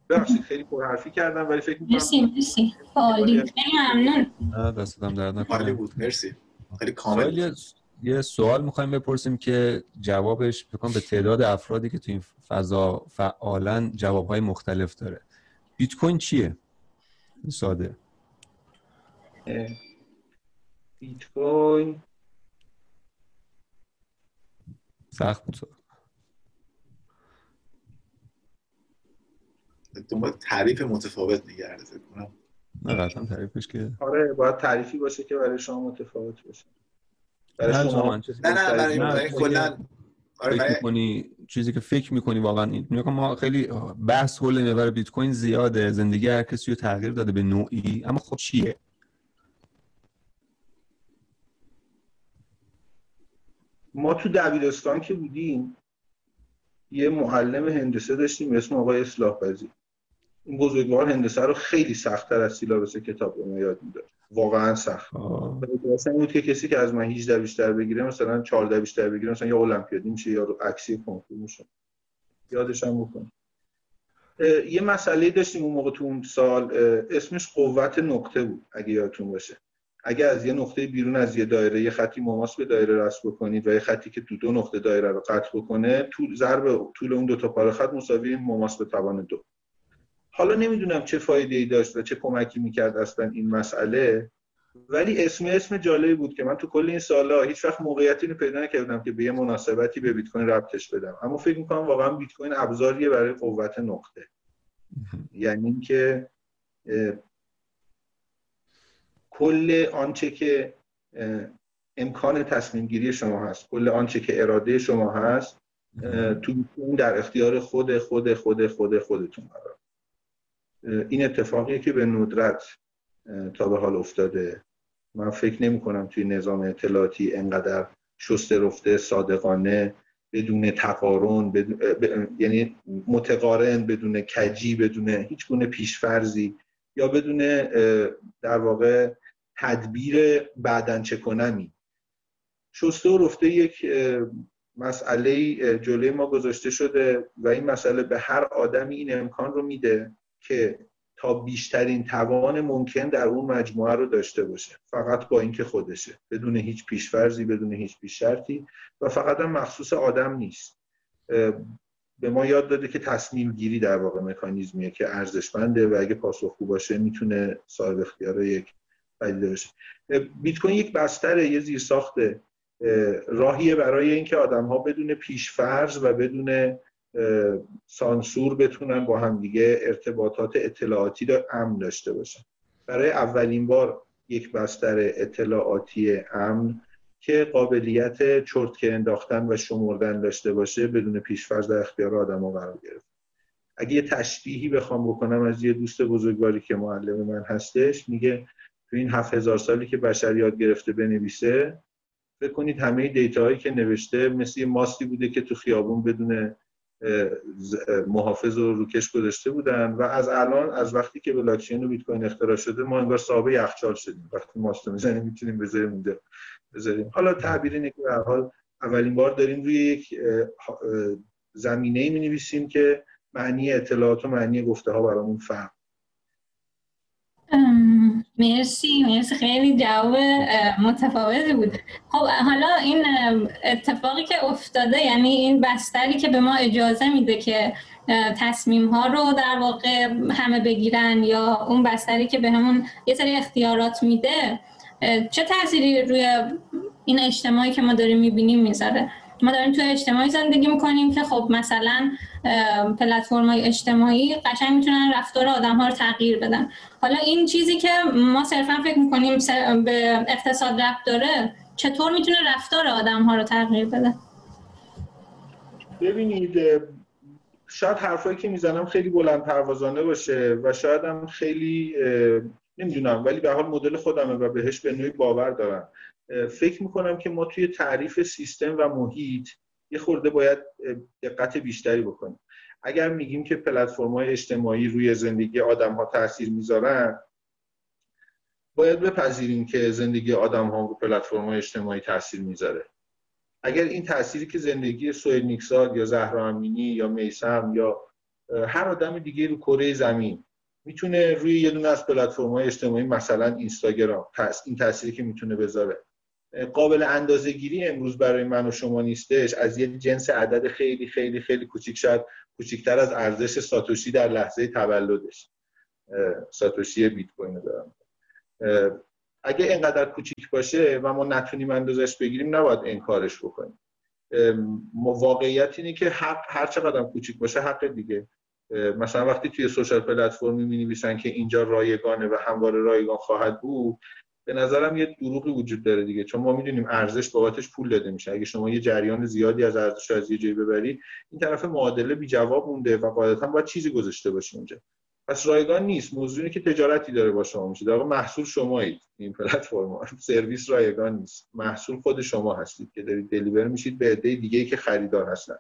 ببخشید خیلی پرحرفی کردم ولی فکر می‌کنم مرسی مرسی عالی، خیلی ممنون. دستم درد نکنه. عالی بود، مرسی. خیلی کامل. یه سوال می‌خوایم بپرسیم که جوابش بکنم به تعداد افرادی که تو این فضا فعالن جواب‌های مختلف داره. بیت کوین چیه؟ ساده. بیت کوین سخت بود. دنبال تعریف متفاوت می‌گرده فکر کنم. نه قطعاً تعریفش که آره باید تعریفی باشه که برای شما متفاوت باشه. برای شما نه نه برای من کلا آره کنی چیزی که فکر می‌کنی واقعاً این میگم ما خیلی بحث حول محور بیت کوین زیاده، زندگی هر کسی رو تغییر داده به نوعی، اما خب چیه؟ ما تو دبیرستان که بودیم یه معلم هندسه داشتیم به اسم آقای اصلاح‌پذیر. این بزرگوار هندسه رو خیلی سخت‌تر از سیلابس کتاب به ما یاد می‌داد. واقعاً سخت. مثلا این بود که کسی که از من هجده بیشتر بگیره مثلا چهارده بیشتر بگیره مثلا یا المپیادی میشه یا عکسی کنکور میشه. یادش هم بکنم. یه مسئله داشتیم اون موقع تو اون سال اسمش قوت نقطه بود اگه یادتون باشه. اگه از یه نقطه بیرون از یه دایره یه خطی مماس به دایره رسم بکنید و یه خطی که تو دو نقطه دایره رو قطع بکنه، طول ضرب طول اون دو تا پاره خط مساوی مماس به توان دو. حالا نمیدونم چه فایده‌ای داشت و چه کمکی میکرد اصلا این مسئله، ولی اسم اسم جالبی بود که من تو کل این سال‌ها هیچ وقت موقعیتی پیدا نکردم که به یه مناسبتی به بیت کوین ربطش بدم. اما فکر می‌کنم واقعا بیت کوین ابزاریه برای قوت نقطه. یعنی اینکه کل آنچه که امکان تصمیم گیری شما هست، کل آنچه که اراده شما هست، تو اون در اختیار خود خود خود خود خودتون قرار. این اتفاقیه که به ندرت تا به حال افتاده. من فکر نمی کنم توی نظام اطلاعاتی انقدر شسته رفته، صادقانه، بدون تقارن، بدون... ب... یعنی متقارن، بدون کجی، بدون هیچ گونه پیشفرضی یا بدون در واقع تدبیر بعدن چکنمی شسته و رفته یک مسئله جلوی ما گذاشته شده و این مسئله به هر آدمی این امکان رو میده که تا بیشترین توان ممکن در اون مجموعه رو داشته باشه، فقط با اینکه خودشه، بدون هیچ پیش‌فرضی، بدون هیچ پیش‌شرطی و فقط هم مخصوص آدم نیست. به ما یاد داده که تصمیم گیری در واقع مکانیزمیه که ارزشمنده و اگه پاسخگو باشه میتونه صاحب اختیار یک پدیده باشه. بیت کوین یک بستره، یه زیرساخت راهیه برای اینکه آدم‌ها بدون پیش‌فرض و بدون سانسور بتونن با همدیگه ارتباطات اطلاعاتی رو امن داشته باشن. برای اولین بار یک بستر اطلاعاتی امن که قابلیت چرتکه انداختن و شمردن داشته باشه بدون پیش‌فرض در اختیار آدم‌ها قرار گرفت. اگه یه تشبیهی بخوام بکنم از یه دوست بزرگواری که معلم من هستش، میگه تو این هفت هزار سالی که بشر یاد گرفته بنویسه، فکر کنید همه دیتاهایی که نوشته مثل ماستی بوده که تو خیابون بدون محافظ و روکش گذاشته بودن و از الان، از وقتی که بلاکچین و بیت کوین اختراع شده، ما انگار صاحب یخچال شدیم. وقتی ماست میزنیم میتونیم بذاریم بذاریم حالا تعبیر اینه که به هر حال اولین بار داریم روی یک زمینه‌ای می‌نویسیم که معنی اطلاعات و معنی گفته‌ها برامون فهم. مرسی مرسی خیلی جواب متفاوتی بود. خب حالا این اتفاقی که افتاده، یعنی این بستری که به ما اجازه میده که تصمیم ها رو در واقع همه بگیرن یا اون بستری که به همون یه سری اختیارات میده، چه تأثیری روی این اجتماعی که ما داریم میبینیم میذاره؟ ما داریم توی اجتماعی زندگی میکنیم که خب مثلا پلتفرم‌های اجتماعی قشنگ میتونن رفتار آدم‌ها رو تغییر بدن. حالا این چیزی که ما صرفا فکر میکنیم به اقتصاد ربط داره، چطور میتونه رفتار آدم‌ها رو تغییر بده؟ ببینید، شاید حرفایی که میزنم خیلی بلند پروازانه باشه و شاید هم خیلی نمیدونم، ولی به حال مدل خودمه و بهش به نوعی باور دارم. فکر میکنم که ما توی تعریف سیستم و محیط یه خورده باید دقت بیشتری بکنیم. اگر میگیم که پلتفرم‌های اجتماعی روی زندگی آدم‌ها تاثیر میذارن، باید بپذیریم که زندگی آدم‌ها رو پلتفرم‌های اجتماعی تاثیر میذاره. اگر این تأثیری که زندگی سهیل نیکساد یا زهرا امینی یا میسم یا هر آدم دیگه رو کره زمین میتونه روی یه دونه از پلتفرم‌های اجتماعی، مثلا اینستاگرام، این تأثیری که میتونه بذاره قابل اندازه‌گیری امروز برای من و شما نیستش. از یه جنس عدد خیلی خیلی خیلی کوچیک، شاید کوچیک‌تر از ارزش ساتوشی در لحظه تولدش، ساتوشی بیت کوین دارم، اگه اینقدر کوچیک باشه و ما نتونیم اندازش بگیریم، نباید انکارش بکنیم. واقعیت اینه که حق هر چقدر کوچیک باشه حق دیگه. مثلا وقتی توی سوشال پلتفرم می‌نویسن که اینجا رایگانه و همواره رایگان خواهد بود، به نظرم یه دروغی وجود داره دیگه، چون ما میدونیم ارزش بابتش پول داده میشه. اگه شما یه جریان زیادی از ارزش از یه جایی ببری، این طرف معادله بی جواب مونده و قاعدتا باید چیزی گذاشته باشه اونجا. پس رایگان نیست، موضوعی که تجارتی داره با شما میشه. در واقع محصول شمایید، این پلتفرم سرویس رایگان نیست، محصول خود شما هستید که دارید دلیور میشید به عده دیگه‌ای که خریدار هستن.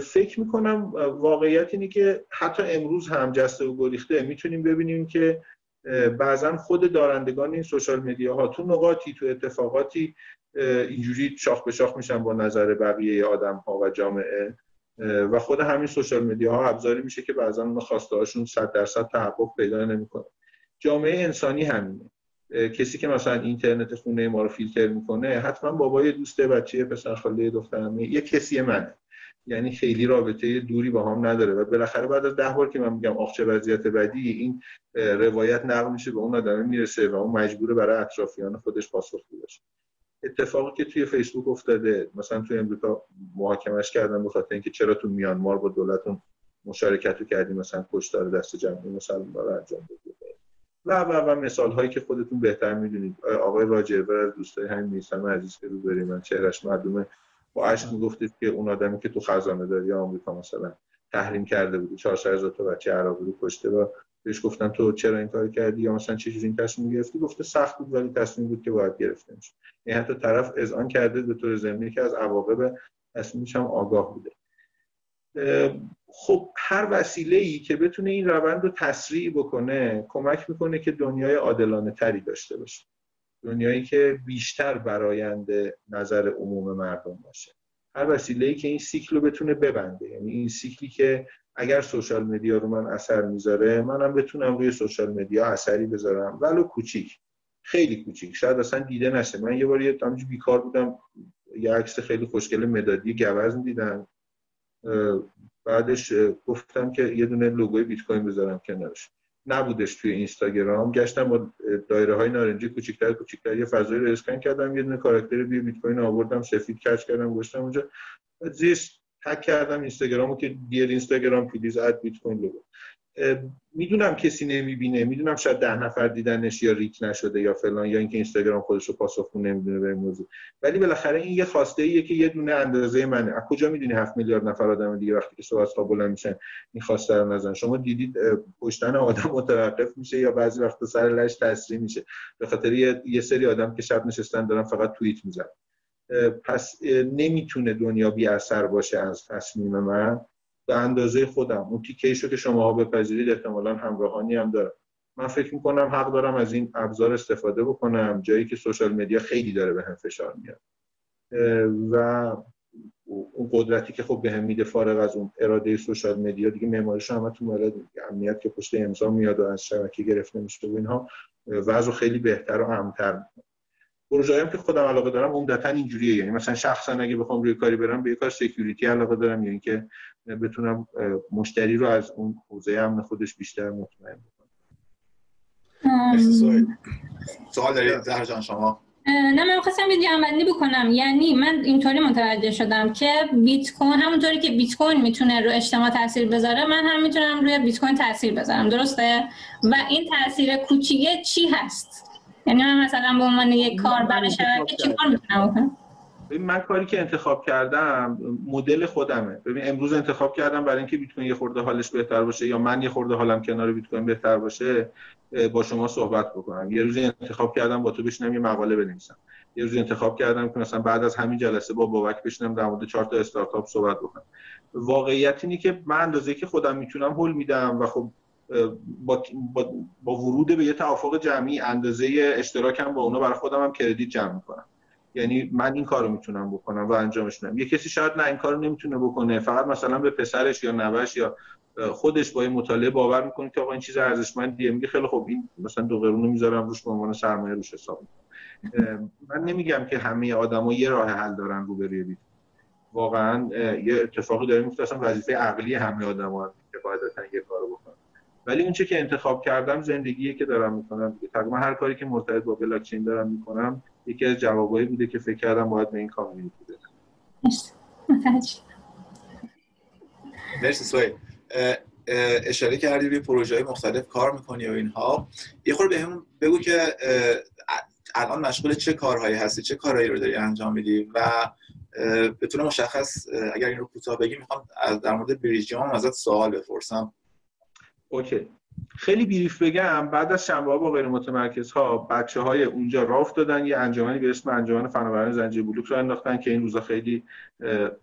فکر میکنم واقعیت اینه که حتی امروز هم جسته و گریخته میتونیم ببینیم که بعضا خود دارندگان این سوشال مدیاها تو نقاطی، تو اتفاقاتی اینجوری شاخ به شاخ میشن با نظر بقیه آدم‌ها و جامعه و خود همین سوشال مدیاها ابزاری میشه که بعضا اون خواسته هاشون صد درصد تحقق پیدا نمیکنه. جامعه انسانی همینه. کسی که مثلا اینترنت خونه ما رو فیلتر میکنه، حتما بابای دوسته، بچه، پسر خاله، دخترمه، یه کسی منه. یعنی خیلی رابطه دوری با هم نداره و بالاخره بعد از ده بار که من میگم آخ چه وضعیت بدی، این روایت نقل میشه به اون آدمه میرسه و اون مجبوره برای اطرافیان خودش پاسخگو باشه. اتفاقی که توی فیسبوک افتاده مثلا توی امریکا محاکمش کردن به خاطر اینکه چرا تو میانمار با دولتون مشارکتو کردی، مثلا کشتار دست جمعی مسلمان را انجام دادی و و و مثال هایی که خودتون بهتر میدونید. آقای راجور از دوستای همین میسان عزیز که روبروی من چهرهش معلومه با عشق میگفتید که اون آدمی که تو خزانه داری آمریکا مثلا تحریم کرده بود چهارصد هزار تا بچه عراقی رو کشته و بهش گفتن تو چرا این کارو کردی یا مثلا چه جوری این تصمیم گرفتی، گفته سخت بود ولی تصمیم بود که باید گرفته میشد. این حتی طرف اذعان کرده به طور ضمنی که از عواقب تصمیمش هم آگاه بوده. خب هر وسیله‌ای که بتونه این روند رو تسریع بکنه کمک میکنه که دنیای عادلانه تری داشته باشه، دنیایی که بیشتر براینده نظر عموم مردم باشه، هر وسیله‌ای که این سیکل رو بتونه ببنده، یعنی این سیکلی که اگر سوشال مدیا رو من اثر میذاره منم بتونم روی سوشال مدیا اثری بذارم ولو کوچیک، خیلی کوچیک، شاید اصلا دیده نشه. من یه بار یه همچین بیکار بودم یه عکس خیلی خوشگل مدادی گوز دیدم، بعدش گفتم که یه دونه لوگوی بیت کوین بذارم کنارش، نبودش توی اینستاگرام، گشتم با دایره‌های نارنجی کوچیک‌تر کوچیک‌تر یه فضایی رو اسکن کردم، یه دونه کاراکتر بی بیت کوین آوردم سفید کش کردم گذاشتم اونجا، بعد زیرش تگ کردم اینستاگرامو که دیر اینستاگرام پلیز اد بیت کوین لوگو. میدونم کسی نمیبینه، میدونم شاید ده نفر دیدنش یا ریک نشده یا فلان یا اینکه اینستاگرام خودش رو پاسخگو نمیدونه به این موضوع، ولی بالاخره این یه خواسته ایه که یه دونه اندازه منه. از کجا میدونی هفت میلیارد نفر آدم دیگه وقتی که صبح از خواب بلند میشن این خواسته رو نزن؟ شما دیدید پشتن آدم متوقف میشه یا بعضی وقتا سر لش تسری میشه به خاطر یه, یه سری آدم که شب نشستن دارن فقط توییت میزنن. پس نمیتونه دنیا بی اثر باشه از تصمیم من به اندازه خودم. اون تیکیشو که شماها بپذیرید احتمالاً همراهانی هم داره. من فکر میکنم حق دارم از این ابزار استفاده بکنم جایی که سوشال مدیا خیلی داره به هم فشار میاد و اون قدرتی که خب به هم میده فارغ از اون اراده سوشال مدیا دیگه، معماریش همه تو مورد امنیت که پشت امضا میاد و از شبکه گرفته میشه و اینها، وضع خیلی بهتر و امن‌تر میکنه. پروژه‌ای که خودم علاقه دارم عمدتاً اینجوریه، یعنی مثلا شخصا اگه بخوام روی کاری برم به یه کار سکیوریتی علاقه دارم، یعنی که بتونم مشتری رو از اون حوزه امن خودش بیشتر مطمئن بکنم. سوال دارید زهرا جان شما؟ نه من خواستم جمع‌بندی بکنم، یعنی من اینطوری متوجه شدم که بیت کوین همونطوری که بیت کوین میتونه رو اجتماع تاثیر بذاره من هم میتونم روی بیت کوین تاثیر بذارم، درسته؟ و این تاثیر کوچیکه چی هست؟ یعنی من مثلا به عنوان یک کاربر شبکه چیکار میتونم بکنم؟ ببین من کاری که انتخاب کردم مدل خودمه. ببین امروز انتخاب کردم برای اینکه بیت کوین یه خورده حالش بهتر باشه یا من یه خورده حالم کنار بیت کوین بهتر باشه با شما صحبت بکنم. یه روز انتخاب کردم با تو بشینم یه مقاله بنویسم. یه روز انتخاب کردم که مثلا بعد از همین جلسه با بابک بشینم در مورد چهار تا استارتاپ صحبت بکنم. واقعیت اینه که من اندازه‌ای که خودم میتونم هول میدم و خب با, با, با ورود به یه توافق جمعی اندازه اشتراکم با اونا برای خودم هم کردیت جمع میکنم. یعنی من این کارو میتونم بکنم و انجامش میدم. یه کسی شاید نه این کارو نمیتونه بکنه، فقط مثلا به پسرش یا نوه‌ش یا خودش با این مطالعه باور میکنه که آقا این چیز ارزشمندیه، میگه خیلی خوب این مثلا دو قرون میذارم روش به عنوان سرمایه روش حساب میکنم. من نمیگم که همه آدما یه راه حل دارن رو به روی، واقعا یه اتفاقی داره میفته، اصلا وظیفه عقلی همه آدما که باید یه کارو بکنن. ولی اون چه که انتخاب کردم زندگیه که دارم میکنم. تقریبا هر کاری که مرتبط با بلاکچین دارم میکنم یکی از جوابایی بوده که فکر کردم باید به این کامیونیتی بدم. مرسی. مرسی سهیل. اشاره کردی روی پروژه‌های مختلف کار میکنی و اینها. یه خورده بهمون بگو که الان مشغول چه کارهایی هستی، چه کارهایی رو داری انجام میدی و به طور مشخص اگر این رو کوتاه بگی میخوام در مورد بریجیوم ازت سوال بپرسم. اوکی. خیلی بریف بگم، بعد از شنبه‌ها با غیر متمرکزها بچه‌های اونجا راه افتادن یه انجمنی به اسم انجمن فناورانه زنجیره بلوک رو انداختن که این روزا خیلی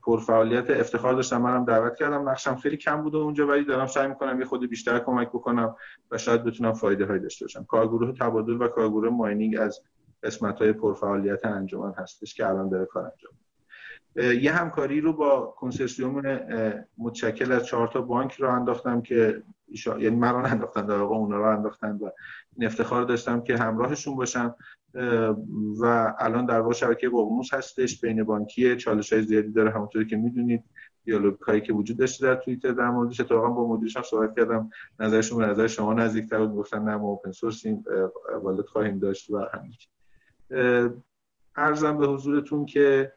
پرفعالیت، افتخار داشتم منم دعوت کردم، نقشم خیلی کم بوده اونجا ولی دارم سعی می‌کنم یه خود بیشتر کمک بکنم و شاید بتونم فایده‌هایی داشته باشم. کارگروه تبادل و کارگروه ماینینگ از قسمت‌های پرفعالیت انجمن هستش که الان داره کار انجام. یه همکاری رو با کنسرسیوم متشکل از چهار تا بانک رو انداختم که ایشا... یعنی من رو انداختن در واقع، اونا رو انداختن و این افتخار داشتم که همراهشون باشم و الان در واقع شبکه باگمونس هستش، بین بانکیه، چالش‌های زیادی داره همونطوری که میدونید، دیالوگ هایی که وجود داشته در توییتر در موردش، اتفاقا با مدیرش هم صحبت کردم، نظرشون به نظر شما نزدیک‌تر بود، گفتن نه ما اوپن سورسیم، والد خواهیم داشت. و همین عرضم به حضورتون که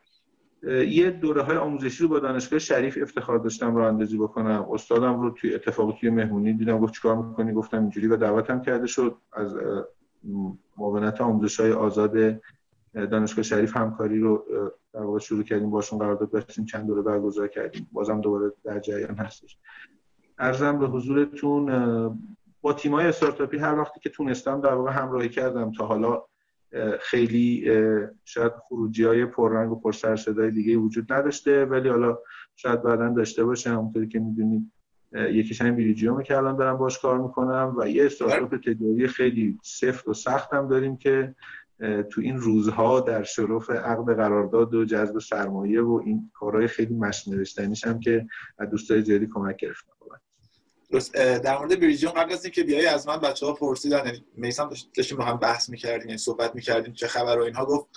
یه دوره‌های آموزشی رو با دانشگاه شریف افتخار داشتم راه اندازی بکنم. استادم رو توی اتفاقی توی مهمونی دیدم، گفت چیکار می‌کنی؟ گفتم اینجوری، و دعوتم کرده شد از معاونت آموزش‌های آزاد دانشگاه شریف همکاری رو در واقع شروع کردیم، باشون قرارداد بستیم، چند دوره برگزار کردیم، بازم دوباره در جریان هستش. عرضم به حضورتون با تیم‌های استارتاپی هر وقتی که تونستم در واقع همراهی کردم. تا حالا خیلی شاید خروجی‌های پررنگ و پرسرصدای دیگه وجود نداشته، ولی حالا شاید بعداً داشته باشه. همونطوری که می‌دونید یکیش همین بریجیومه که الان دارم باهاش کار می‌کنم، و یه استارتاپ تجاری خیلی سفت و سخت هم داریم که تو این روزها در شرف عقد قرارداد و جذب سرمایه و این کارهای خیلی مشت نوشتنیش هم که از دوستای زیادی کمک گرفتم. در مورد بریجیوم قبل از اینکه بیای از من بچه‌ها پرسیدن، یعنی میسان داشتیم با هم بحث می‌کردیم، یعنی صحبت می‌کردیم چه خبر و اینها، گفت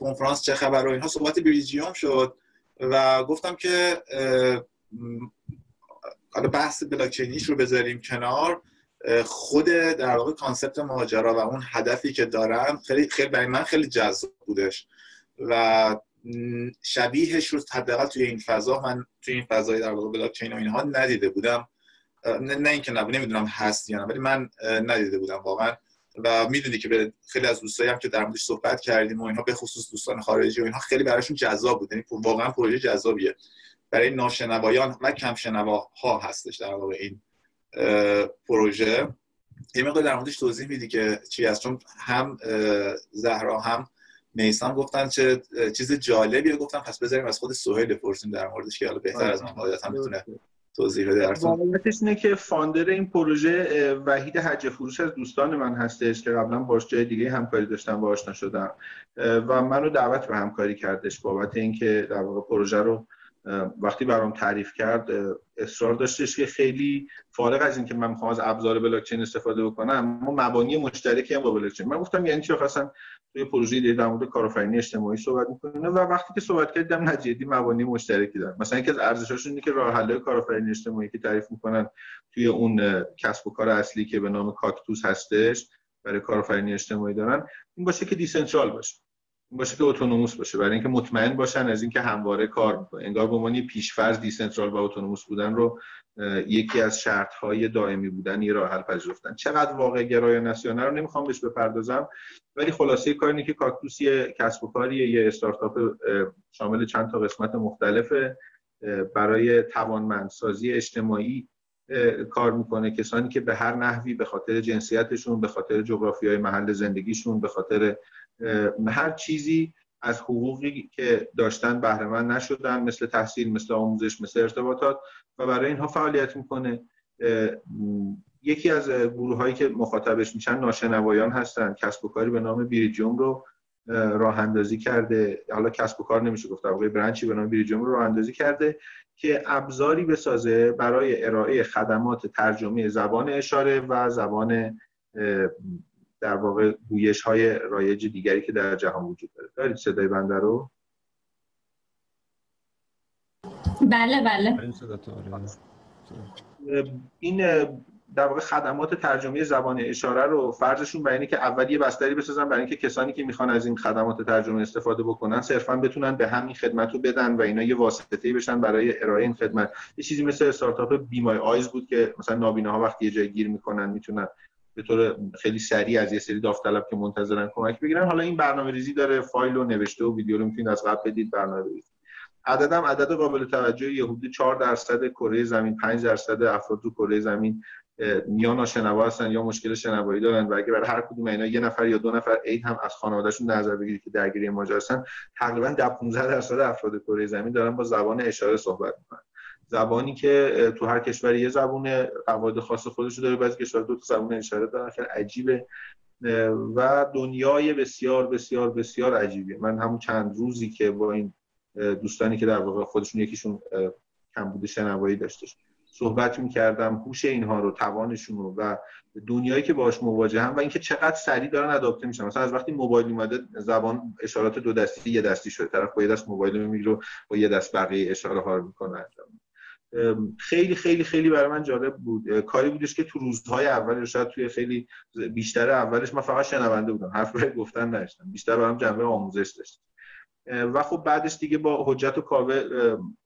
کنفرانس چه خبر و اینها، صحبت بریجیوم شد و گفتم که حالا بحث بلاکچینیش رو بذاریم کنار، خود در واقع کانسپت ماجرا و اون هدفی که دارم خیلی خیلی برای من خیلی جذاب بودش و شبیهش رو حداقل توی این فضا من توی این فضای در واقع بلاکچین و اینها ندیده بودم. نه, نه اینکه نبود، نمیدونم هست یا نه، ولی من ندیده بودم واقعا. و میدونی که خیلی از دوستایی هم که در موردش صحبت کردیم و اینها، به خصوص دوستان خارجی و اینها، خیلی براشون جذاب بود. یعنی واقعا پروژه جذابیه برای ناشنوایان و کم شنواها هستش در واقع این پروژه. این مقدار در موردش توضیح میدی که چی هست؟ چون هم زهرا هم میسان گفتن چه چیز جالبیه، گفتم پس بذاریم از خود سهیل بپرسیم در موردش که حالا بهتر از من واقعا میتونه توضیح بده. واقعیتش اینه که فاندر این پروژه وحید حجه فروش از دوستان من هستش که قبلا باش جای دیگه همکاری داشتم و آشنا شدم و منو دعوت به همکاری کردش بابت اینکه در واقع پروژه رو وقتی برام تعریف کرد اصرار داشتش که خیلی فارغ از اینکه من می‌خوام از ابزار بلاکچین استفاده بکنم، اما مبانی مشترکی هم با بلاکچین. من گفتم یعنی چی؟ اصلا توی پروژه در مورد کارآفرینی اجتماعی صحبت می‌کنه و وقتی که صحبت کردم نجدی مبانی مشترکی دارن. مثلا یکی از ارزش‌هاشون اینه که راه حل‌های کارآفرینی اجتماعی که تعریف می‌کنن توی اون کسب و کار اصلی که به نام کاکتوس هستش برای کارآفرینی اجتماعی دارن، این باشه که دیسنترال باشه، باشه که اتونوموس باشه، برای اینکه مطمئن باشن از اینکه همواره کار میکنه. انگار به معنی پیشفرض دیسنترال و اتونوموس بودن رو یکی از شرطهای دائمی بودن یه راه حل پذیرفتن. چقدر واقع گرایانه است یا نه رو نمیخوام بهش بپردازم، ولی خلاصه کار اینه که کاکتوس یه کسب و کاریه، یه استارتاپ شامل چند تا قسمت مختلف برای توانمندسازی اجتماعی کار میکنه. کسانی که به هر نحوی به خاطر جنسیتشون، به خاطر جغرافیای محل زندگیشون، به خاطر هر چیزی از حقوقی که داشتن بهره مند نشدن، مثل تحصیل، مثل آموزش، مثل ارتباطات، و برای اینها فعالیت میکنه. یکی از گروه هایی که مخاطبش میشن ناشنوایان هستن. کسب و کاری به نام بریجیوم رو راه اندازی کرده، حالا کسب و کار نمیشه گفت، واقعا برنچی به نام بریجیوم رو راه اندازی کرده که ابزاری بسازه برای ارائه خدمات ترجمه زبان اشاره و زبان در واقع گویش های رایج دیگری که در جهان وجود داره. دارید صدای بنده رو؟ بله بله. این در واقع خدمات ترجمه زبان اشاره رو فرضشون بر اینه که اول یه بستری بسازن برای اینکه کسانی که میخوان از این خدمات ترجمه استفاده بکنن صرفاً بتونن به همین خدمت رو بدن و اینا یه واسطه‌ای بشن برای ارائه این خدمت. یه چیزی مثل استارتاپ بیمای آیز بود که مثلا نابیناها وقتی یه جای گیر میکنن میتونن به طور خیلی سریع از یه سری داوطلب که منتظرن کمک بگیرن. حالا این برنامه‌ریزی داره، فایل و نوشته و ویدیو رو میتونید از قبل بدید برنامه‌ریزی. عددم عدد قابل توجهی، یهودی چهار درصد کره زمین، پنج درصد افراد تو کره زمین یا ناشنوا هستن یا مشکل شنوایی دارن، و اگه برای هر کدوم اینا یه نفر یا دو نفر عید هم از خانواده‌شون نظر بگیرید که درگیر این ماجرا هستن، تقریباً ده پانزده درصد افراد کره زمین دارن با زبان اشاره صحبت می‌کنن. زبانی که تو هر کشوری یه زبونه، قواعد خاص خودش رو داره، بعضی کشورها دو تا زبان اشاره دارن، خیلی عجیبه و دنیای بسیار بسیار بسیار عجیبیه. من همون چند روزی که با این دوستانی که در واقع خودشون یکیشون کمبود شنوایی داشتش صحبت می‌کردم، هوش اینها رو، توانشون رو و دنیایی که باهاش مواجهن و اینکه چقدر سریع دارن اداپته میشن. مثلا از وقتی موبایل اومده زبان اشارات دو دستی یه دستی شده، طرف با یه دست موبایل میگیره و با یه دست بقیه اشاره ها رو میکنه. خیلی خیلی خیلی برای من جالب بود، کاری بودش که تو روزهای اولش، شاید توی خیلی بیشتر اولش من فقط شنونده بودم، حرف رو گفتن نداشتم، بیشتر برام جنبه آموزش داشت. و خب بعدش دیگه با حجت و کاوه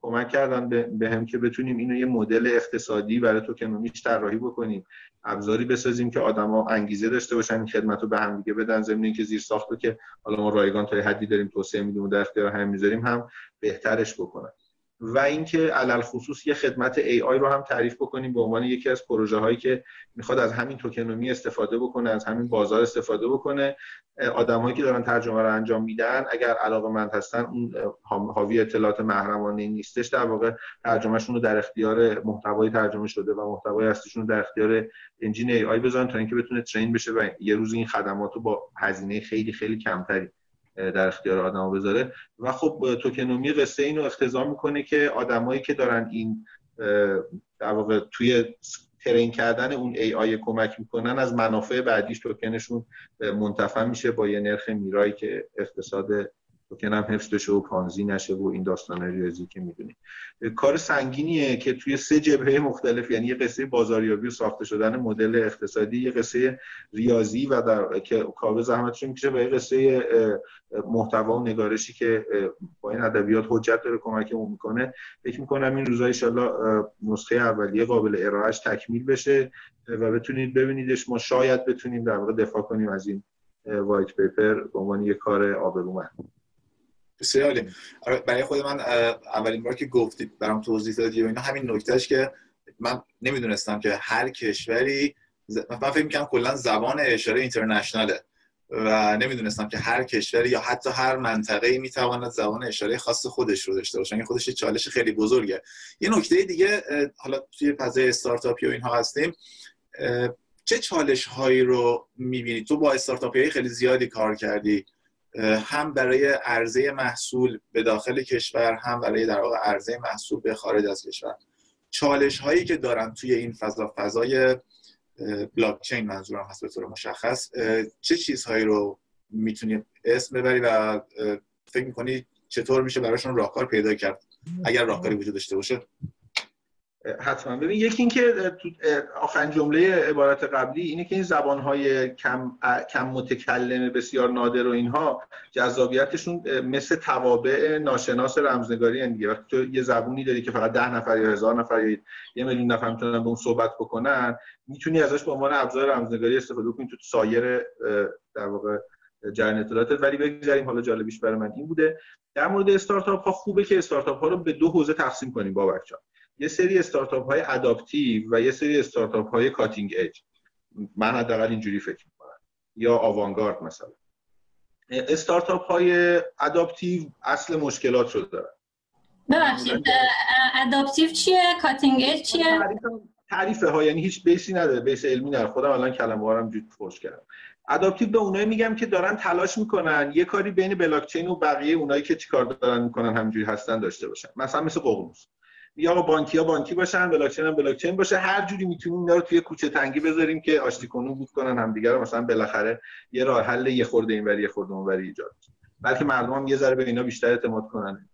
کمک کردن به هم که بتونیم اینو یه مدل اقتصادی برای توکنومیش طراحی بکنیم، ابزاری بسازیم که آدما انگیزه داشته باشن این خدمت رو به هم دیگه بدن، ضمن اینکه زیر ساخت رو که حالا ما رایگان تا حدی داریم توسعه میدیم و در اختیار هم میذاریم هم بهترش بکنن. و اینکه علل خصوص یه خدمت ای آی رو هم تعریف بکنیم به عنوان یکی از پروژه هایی که میخواد از همین توکنومی استفاده بکنه، از همین بازار استفاده بکنه. آدمایی که دارن ترجمه رو انجام میدن اگر علاقه‌مند هستن، اون حاوی اطلاعات محرمانه نیستش، در واقع ترجمهشون رو در اختیار محتوای ترجمه شده و محتوای اصلیشون رو در اختیار انجین ای آی بذارن تا اینکه بتونه ترین بشه و یه روز این خدمات رو با هزینه خیلی خیلی کمتری در اختیار آدم‌ها بذاره. و خب توکنومی قصه اینو اختزام میکنه که آدمایی که دارن این در واقع توی ترین کردن اون ای آی کمک میکنن، از منافع بعدیش توکنشون منتفع میشه با یه نرخ میرایی که اقتصاد توکن هم حفظ بشه و پانزی نشه و این داستانه ریاضی که میدونی. کار سنگینیه که توی سه جبهه مختلف، یعنی یه قصه بازاریابی و ساخته شدن مدل اقتصادی، یه قصه ریاضی و در که کاوه زحمتش میکشه، و یه قصه محتوا و نگارشی که با این ادبیات حجت داره کمکمون میکنه. فکر میکنم این روزا ان شاءالله نسخه اولیه قابل ارائهش تکمیل بشه و بتونید ببینیدش. ما شاید بتونیم در واقع دفاع کنیم از این وایت پیپر به عنوان یه کار آبرومند. بسیاری برای خود من اولین بار که گفتید برام توضیح دادید و اینا، همین نکتهش که من نمیدونستم که هر کشوری، من فکر میکنم کلا زبان اشاره اینترنشناله و نمیدونستم که هر کشوری یا حتی هر منطقه‌ای میتواند زبان اشاره خاص خودش رو داشته باشه. این خودش یه چالش خیلی بزرگه. یه نکته دیگه، حالا توی فضای استارتاپی و اینها هستیم، چه چالش هایی رو میبینید؟ تو با استارتاپی خیلی زیادی کار کردی، هم برای عرضه محصول به داخل کشور، هم برای در واقع عرضه محصول به خارج از کشور. چالش هایی که دارن توی این فضا، فضای بلاکچین منظورم هست به طور مشخص، چه چیزهایی رو میتونی اسم ببری و فکر میکنی چطور میشه براشون راهکار پیدا کرد اگر راهکاری وجود داشته باشه؟ حتما. ببین، یکی این که آخرین جمله عبارت قبلی اینه که این زبان‌های کم کم متکلم بسیار نادر و اینها جذابیتشون مثل توابع ناشناس رمزنگاری ان دیگه. وقتی تو یه زبونی داری که فقط ده نفر یا هزار نفر یا یه میلیون نفر میتونن به اون صحبت بکنن، میتونی ازش به عنوان ابزار رمزنگاری استفاده کنی تو سایر در واقع جریان اطلاعاتت. ولی بگذاریم، حالا جالبیش برای من این بوده. در مورد استارتاپ ها خوبه که استارتاپ ها رو به دو حوزه تقسیم کنیم بابک جان. یه سری استارتاپ های اداپتیو و یه سری استارتاپ های کاتینگ اج. من حداقل اینجوری فکر می‌کنم، یا آوانگارد. مثلا استارتاپ های اداپتیو اصل مشکلات رو دارن. ببخشید، اداپتیو چیه؟ کاتینگ اج چیه؟ تعریفه ها، یعنی هیچ بیسی نداره، بیس علمی نداره. خودم الان کلمه ها رو هم جوری فرش کردم. اداپتیو به اونایی میگم که دارن تلاش میکنن یه کاری بین بلاکچین و بقیه اونایی که چیکار دارن میکنن همینجوری هستن داشته باشن. مثلا مثل ققنوس، یا بانکی ها بانکی باشن، بلاکچین هم بلاکچین باشه. هر جوری میتونیم اینا رو توی کوچه تنگی بذاریم که آشتی کنون بود کنن همدیگه رو، مثلا بالاخره یه راه حل یه خورده اینوری یه خورده اونوری ایجاد بشه، بلکه مردم هم یه ذره به اینا بیشتر اعتماد کنن.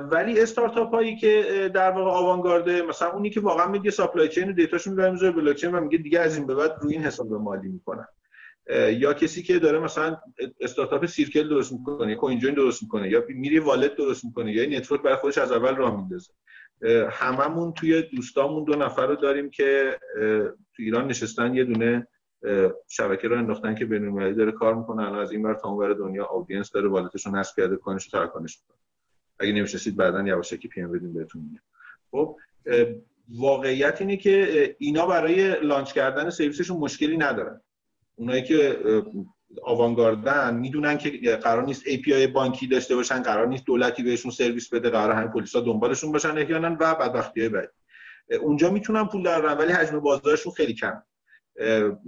ولی استارتاپ هایی که در واقع آوانگارده، مثلا اونی که واقعا میگه سپلای چین و دیتاشو میذاریم روی بلاکچین و میگه دیگه از این به بعد روی این حساب مالی میکنن، یا کسی که داره مثلا استارتاپ سیرکل درست میکنه، کوین جوین درست میکنه، یا میری والت درست میکنه، یا نتورک برای خودش از اول راه میندازه. هممون توی دوستامون دو نفر رو داریم که تو ایران نشستن، یه دونه شبکه رو انداختن که بین‌المللی داره کار میکنه، الان از این ور تا اون ور دنیا آدینس داره، والتش رو نصب کرده، کانش رو تراکنش میکنه. اگه نمی‌شناسید بعداً یواشکی پی ام بدین بهتون میگم. خب واقعیت اینه که اینا برای لانچ کردن سرویسشون مشکلی ندارن. اونایی که آوانگاردن میدونن که قرار نیست ای پی آی بانکی داشته باشن، قرار نیست دولتی بهشون سرویس بده، قرار همین پلیسا دنبالشون باشن احیانا و بدبختیای بعد. اونجا میتونن پول درآورن ولی حجم بازارشون خیلی کم.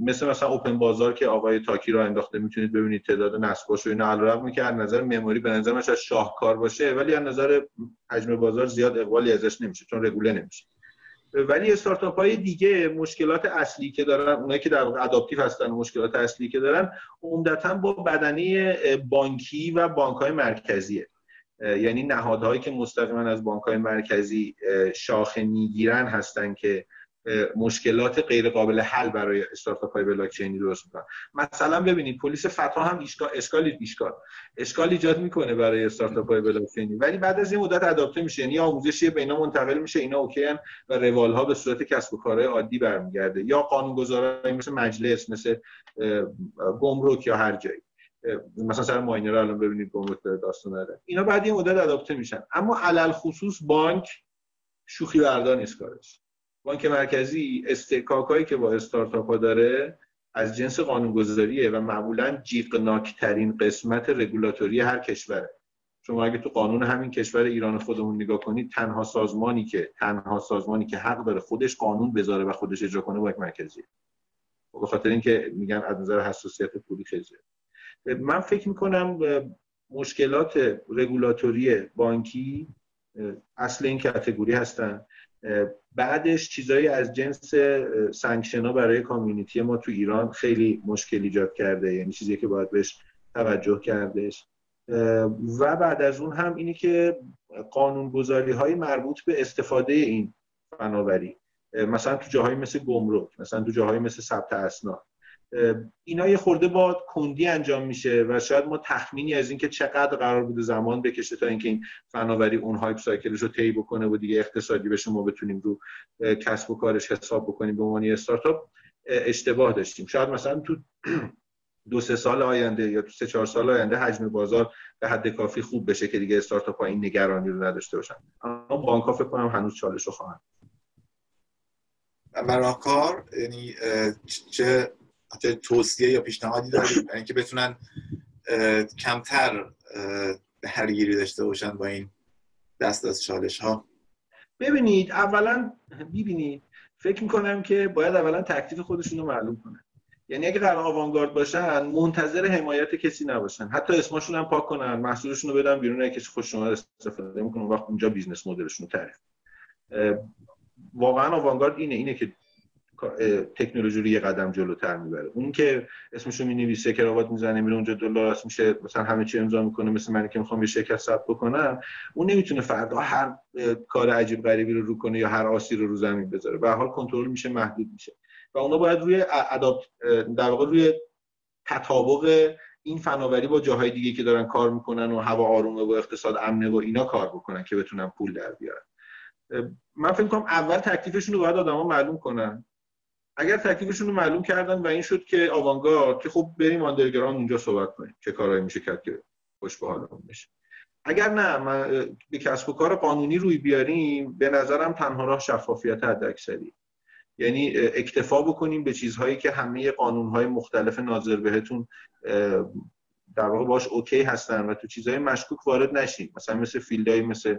مثل مثلا اوپن بازار که آقای تاکی رو انداخته، میتونید ببینید تعداد نصباش و اینا، علیرغم که از نظر مموری به نظر من شاهکار باشه ولی از نظر حجم بازار زیاد اقبالی ازش نمیشه چون رگوله نمیشه. ولی استارتاپ های دیگه مشکلات اصلی که دارن، اونایی که در واقع اداپتیو هستن، مشکلات اصلی که دارن عمدتاً با بدنه بانکی و بانک‌های مرکزیه، یعنی نهادهایی که مستقیما از بانک‌های مرکزی شاخه میگیرن هستن که مشکلات غیر قابل حل برای استارتاپ‌های بلاکچینی درست می‌کنن. مثلا ببینید پلیس فتا هم اشکال اشکالی اشکال اشکال ایجاد میکنه برای استارتاپ‌های بلاکچینی، ولی بعد از یه مدت اداپته میشه، یعنی آموزشی به اینا منتقل میشه، اینا اوکی ان و روال‌ها به صورت کسب و کارهای عادی برمیگرده، یا قانون‌گذاری مثل مجلس، مثل گمرک یا هر جایی، مثلا سر ماینر الان ببینید گمرک داستان داره، اینا بعد یه مدت اداپته میشن. اما علل خصوص بانک شوخی بردار نیست کارش. بانک مرکزی استحقاقاتی که با استارتاپ‌ها داره از جنس قانون‌گذاریه و معمولاً جیغ‌ناک‌ترین قسمت رگولاتوری هر کشوره. شما اگه تو قانون همین کشور ایران خودمون نگاه کنید، تنها سازمانی که تنها سازمانی که حق داره خودش قانون بذاره و خودش اجرا کنه بانک مرکزیه. به خاطر اینکه میگن از نظر حساسیت پولی خیزه. من فکر می‌کنم مشکلات رگولاتوری بانکی اصل این کاتگوری هستن. بعدش چیزایی از جنس سانکشن‌ها برای کامیونیتی ما تو ایران خیلی مشکل ایجاد کرده، یعنی چیزی که باید بهش توجه کردش. و بعد از اون هم اینی که قانون‌گذاری‌های مربوط به استفاده این فناوری، مثلا تو جاهایی مثل گمرک، مثلا تو جاهایی مثل ثبت اسناد، اینا یه خورده با کندی انجام میشه و شاید ما تخمینی از این که چقدر قرار بوده زمان بکشه تا اینکه این فناوری اون هایپ سایکلش رو طی بکنه و دیگه اقتصادی بشه، ما بتونیم رو کسب و کارش حساب بکنیم به عنوان استارتاپ، اشتباه داشتیم. شاید مثلا تو دو سه سال آینده یا تو سه چهار سال آینده حجم بازار به حد کافی خوب بشه که دیگه استارتاپ‌ها این نگرانی رو نداشته باشن، اما بانک‌ها فکر کنم هنوز چالش رو خواهند. و راهکار، یعنی چه حتی توصیه یا پیشنهادی دارید برای اینکه بتونن کمتر درگیری داشته باشن با این دست از چالش ها؟ ببینید اولا ببینید فکر میکنم که باید اولا تکلیف خودشون رو معلوم کنن، یعنی اگه قرار آوانگارد باشن منتظر حمایت کسی نباشن، حتی اسمشون هم پاک کنن، محصولشون رو بدن بیرون، اگه کسی خوش اومد استفاده میکنه اون وقت اونجا بیزنس مدلشون رو تعریف. واقعا آوانگارد اینه اینه که تکنولوژی رو یه قدم جلوتر میبره. اون که اسمشو مینویسه، کراوات میزنه، میره اونجا دلار راست میشه، مثلا همه چی امضا میکنه، مثل من که میخوام یه شرکت ثبت بکنم، اون نمیتونه فردا هر کار عجیب غریبی رو رو کنه یا هر آسی رو رو زمین بذاره. به هر حال کنترل میشه، محدود میشه. و اونا باید روی اداپت در واقع روی تطابق این فناوری با جاهای دیگه که دارن کار میکنن و هوا آرومه و اقتصاد امنه و اینا کار بکنن که بتونن پول در بیارن. من فکر میکنم اول تکلیفشون رو باید آدما معلوم کنن. اگر تکلیفشون رو معلوم کردن و این شد که آوانگارد، که خب بریم آندرگراند اونجا صحبت کنیم چه کارهایی میشه کرد که خوش به حالمون بشه. اگر نه من به کسب و کار قانونی روی بیاریم، به نظرم تنها راه شفافیت حداکثری، یعنی اکتفا بکنیم به چیزهایی که همه قانونهای مختلف ناظر بهتون در واقع باش اوکی هستن و تو چیزهای مشکوک وارد نشیم، مثلا مثل فیلدهای مثل